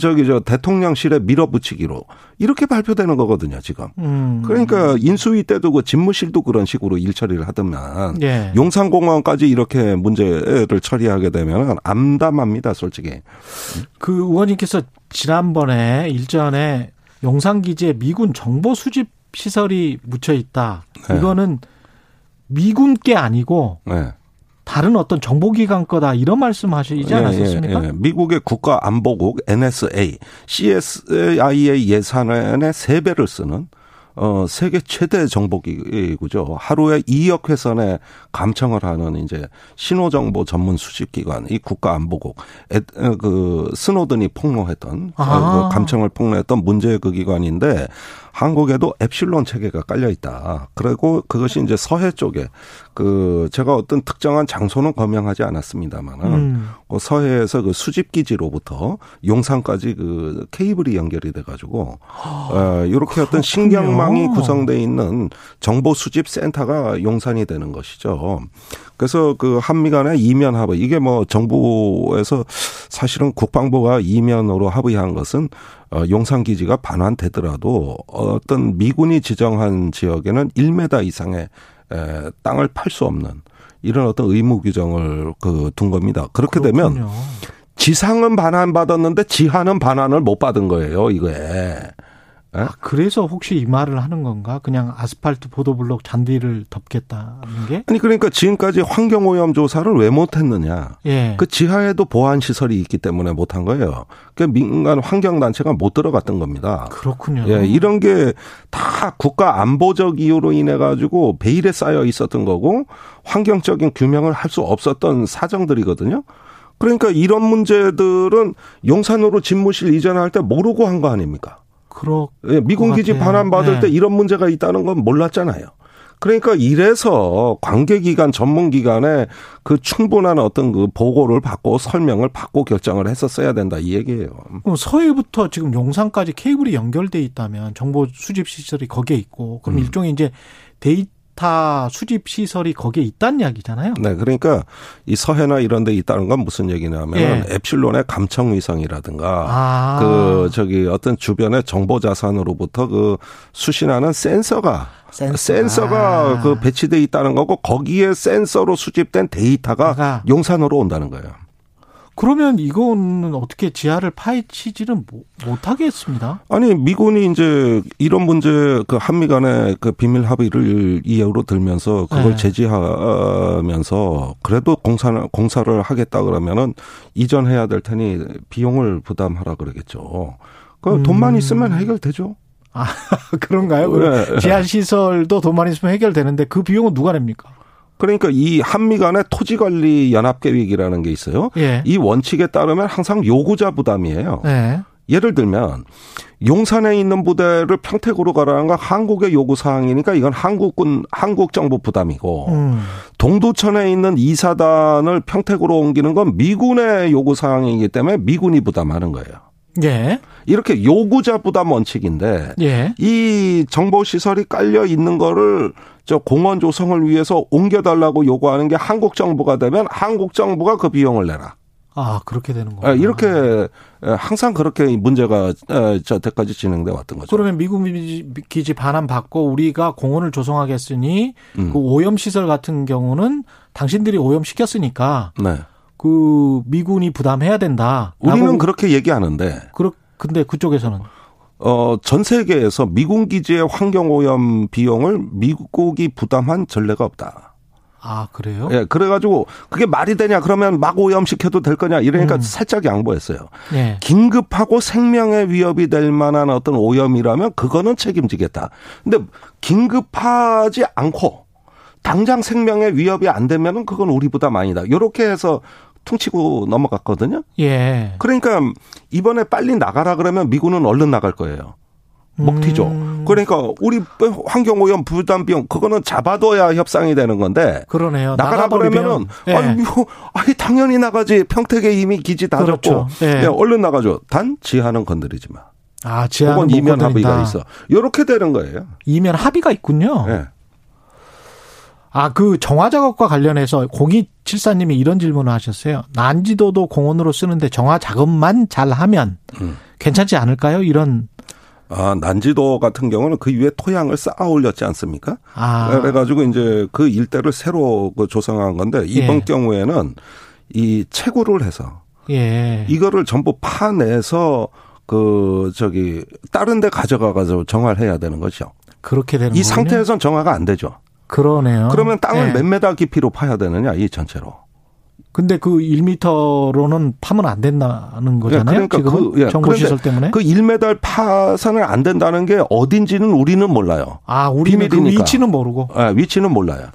저기 저 대통령실에 밀어붙이기로 이렇게 발표되는 거거든요 지금. 음. 그러니까 인수위 때도 그 집무실도 그런 식으로 일처리를 하더만 예. 용산공원까지 이렇게 문제를 처리하게 되면 암담합니다 솔직히. 그 의원님께서 지난번에 일전에 용산기지에 미군 정보 수집 시설이 묻혀 있다. 네. 이거는 미군 게 아니고. 네. 다른 어떤 정보기관 거다, 이런 말씀하시지 않았습니까? 예, 예, 예. 미국의 국가안보국 엔 에스 에이, 씨 에스 아이 에이 예산의 세 배를 쓰는 어 세계 최대 정보기구죠. 하루에 이억 회선에 감청을 하는 이제 신호정보 전문 수집기관, 이 국가안보국, 에, 그 스노든이 폭로했던 아. 그 감청을 폭로했던 문제의 그 기관인데, 한국에도 엡실론 체계가 깔려 있다. 그리고 그것이 이제 서해 쪽에 그 제가 어떤 특정한 장소는 거명하지 않았습니다만은 음. 그 서해에서 그 수집기지로부터 용산까지 그 케이블이 연결이 돼가지고 어, 이렇게 어떤 신경망 구성되어 있는 정보 수집 센터가 용산이 되는 것이죠. 그래서 그 한미 간의 이면 합의, 이게 뭐 정부에서 사실은 국방부가 이면으로 합의한 것은 용산 기지가 반환되더라도 어떤 미군이 지정한 지역에는 일 미터 이상의 땅을 팔 수 없는 이런 어떤 의무 규정을 그 둔 겁니다. 그렇게 그렇군요. 되면 지상은 반환 받았는데 지하는 반환을 못 받은 거예요, 이거에. 아, 그래서 혹시 이 말을 하는 건가? 그냥 아스팔트 보도블록 잔디를 덮겠다는 게? 아니, 그러니까 지금까지 환경오염 조사를 왜 못했느냐. 예. 그 지하에도 보안시설이 있기 때문에 못한 거예요. 그러니까 민간 환경단체가 못 들어갔던 겁니다. 그렇군요. 예, 이런 게 다 국가 안보적 이유로 인해가지고 베일에 쌓여 있었던 거고 환경적인 규명을 할 수 없었던 사정들이거든요. 그러니까 이런 문제들은 용산으로 집무실 이전할 때 모르고 한 거 아닙니까? 그렇 미군기지 반환받을 네. 때 이런 문제가 있다는 건 몰랐잖아요. 그러니까 이래서 관계기관, 전문기관에 그 충분한 어떤 그 보고를 받고 설명을 받고 결정을 했었어야 된다 이 얘기예요. 그럼 서해부터 지금 용산까지 케이블이 연결돼 있다면 정보 수집 시설이 거기에 있고 그럼 음. 일종의 이제 데이터 수집 시설이 거기에 있다는 이야기잖아요. 네, 그러니까 이 서해나 이런 데 있다는 건 무슨 얘기냐면 예. 엡실론의 감청 위성이라든가 아. 그 저기 어떤 주변의 정보 자산으로부터 그 수신하는 센서가 센서. 센서가 아. 그 배치돼 있다는 거고 거기에 센서로 수집된 데이터가 아가. 용산으로 온다는 거예요. 그러면 이거는 어떻게 지하를 파헤치지는 못하겠습니다. 아니, 미군이 이제 이런 문제, 그 한미 간의 그 비밀 합의를 이유로 들면서 그걸 네. 제지하면서 그래도 공사를, 공사를 하겠다 그러면은 이전해야 될 테니 비용을 부담하라 그러겠죠. 그 돈만 음. 있으면 해결되죠. 아, 그런가요? 네. 지하시설도 돈만 있으면 해결되는데 그 비용은 누가 냅니까? 그러니까 이 한미 간의 토지관리연합계획이라는 게 있어요. 예. 이 원칙에 따르면 항상 요구자 부담이에요. 예. 예를 들면 용산에 있는 부대를 평택으로 가라는 건 한국의 요구사항이니까 이건 한국군, 한국 정부 부담이고 음. 동두천에 있는 이사단을 평택으로 옮기는 건 미군의 요구사항이기 때문에 미군이 부담하는 거예요. 예. 이렇게 요구자 부담 원칙인데 예. 이 정보시설이 깔려 있는 거를 저 공원 조성을 위해서 옮겨달라고 요구하는 게 한국 정부가 되면 한국 정부가 그 비용을 내라. 아, 그렇게 되는 거예요. 이렇게 항상 그렇게 문제가 저때까지 진행돼 왔던 거죠. 그러면 미국 기지 반환 받고 우리가 공원을 조성하겠으니 음. 그 오염 시설 같은 경우는 당신들이 오염 시켰으니까 네. 그 미군이 부담해야 된다. 우리는 그렇게 얘기하는데. 그렇 근데 그쪽에서는. 어, 전 세계에서 미군 기지의 환경 오염 비용을 미국이 부담한 전례가 없다. 아, 그래요? 예, 그래가지고 그게 말이 되냐 그러면 막 오염시켜도 될 거냐 이러니까 음. 살짝 양보했어요. 예. 긴급하고 생명의 위협이 될 만한 어떤 오염이라면 그거는 책임지겠다. 근데 긴급하지 않고 당장 생명의 위협이 안 되면은 그건 우리 부담 아니다. 이렇게 해서 퉁치고 넘어갔거든요. 예. 그러니까 이번에 빨리 나가라 그러면 미군은 얼른 나갈 거예요. 먹 튀죠. 음. 그러니까 우리 환경오염 부담 비용 그거는 잡아둬야 협상이 되는 건데. 그러네요. 나가라 그러면은 예. 아니, 아니 당연히 나가지. 평택에 이미 기지 다 졌고. 그렇죠. 예. 예, 얼른 나가죠. 단 지하는 건드리지 마. 아, 지하는 못 건드린다. 이면 합의가 있어. 이렇게 되는 거예요. 이면 합의가 있군요. 예. 아, 그 정화 작업과 관련해서 공이칠사님이 이런 질문을 하셨어요. 난지도도 공원으로 쓰는데 정화 작업만 잘하면 음. 괜찮지 않을까요? 이런. 아, 난지도 같은 경우는 그 위에 토양을 쌓아 올렸지 않습니까? 아. 그래가지고 이제 그 일대를 새로 조성한 건데 이번 예. 경우에는 이 채굴을 해서 예. 이거를 전부 파내서 그 저기 다른 데 가져가서 정화를 해야 되는 거죠. 그렇게 되는 거군요. 이 상태에서는 정화가 안 되죠. 그러네요. 그러면 땅을 네. 몇 메다 깊이로 파야 되느냐, 이 전체로. 근데 그 일 미터로는 파면 안 된다는 거잖아요. 예, 그러니까 지금 그, 예. 정보시설 때문에. 그 일 미터 파서는 안 된다는 게 어딘지는 우리는 몰라요. 아, 우리는 그 위치는 모르고. 예, 위치는 몰라요.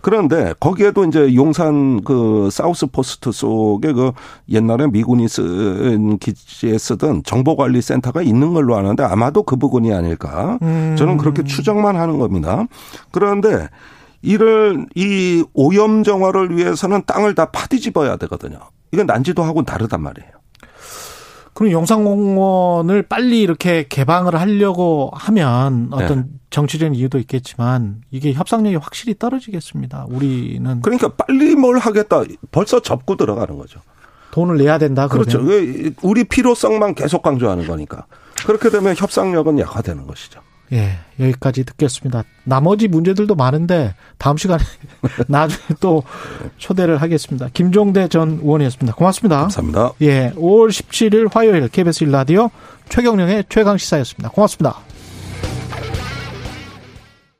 그런데 거기에도 이제 용산 그 사우스 포스트 속에 그 옛날에 미군이 쓴 기지에 쓰던 정보관리센터가 있는 걸로 아는데 아마도 그 부분이 아닐까. 음. 저는 그렇게 추정만 하는 겁니다. 그런데 이를 이 오염 정화를 위해서는 땅을 다 파뒤집어야 되거든요. 이건 난지도하고는 다르단 말이에요. 그럼 용산공원을 빨리 이렇게 개방을 하려고 하면 어떤 네. 정치적인 이유도 있겠지만 이게 협상력이 확실히 떨어지겠습니다. 우리는. 그러니까 빨리 뭘 하겠다. 벌써 접고 들어가는 거죠. 돈을 내야 된다. 그러면. 그렇죠. 우리 필요성만 계속 강조하는 거니까. 그렇게 되면 협상력은 약화되는 것이죠. 예, 여기까지 듣겠습니다. 나머지 문제들도 많은데 다음 시간에 나중에 또 초대를 하겠습니다. 김종대 전 의원이었습니다. 고맙습니다. 감사합니다. 예, 오월 십칠일 화요일 케이비에스 일 라디오 최경령의 최강시사였습니다. 고맙습니다.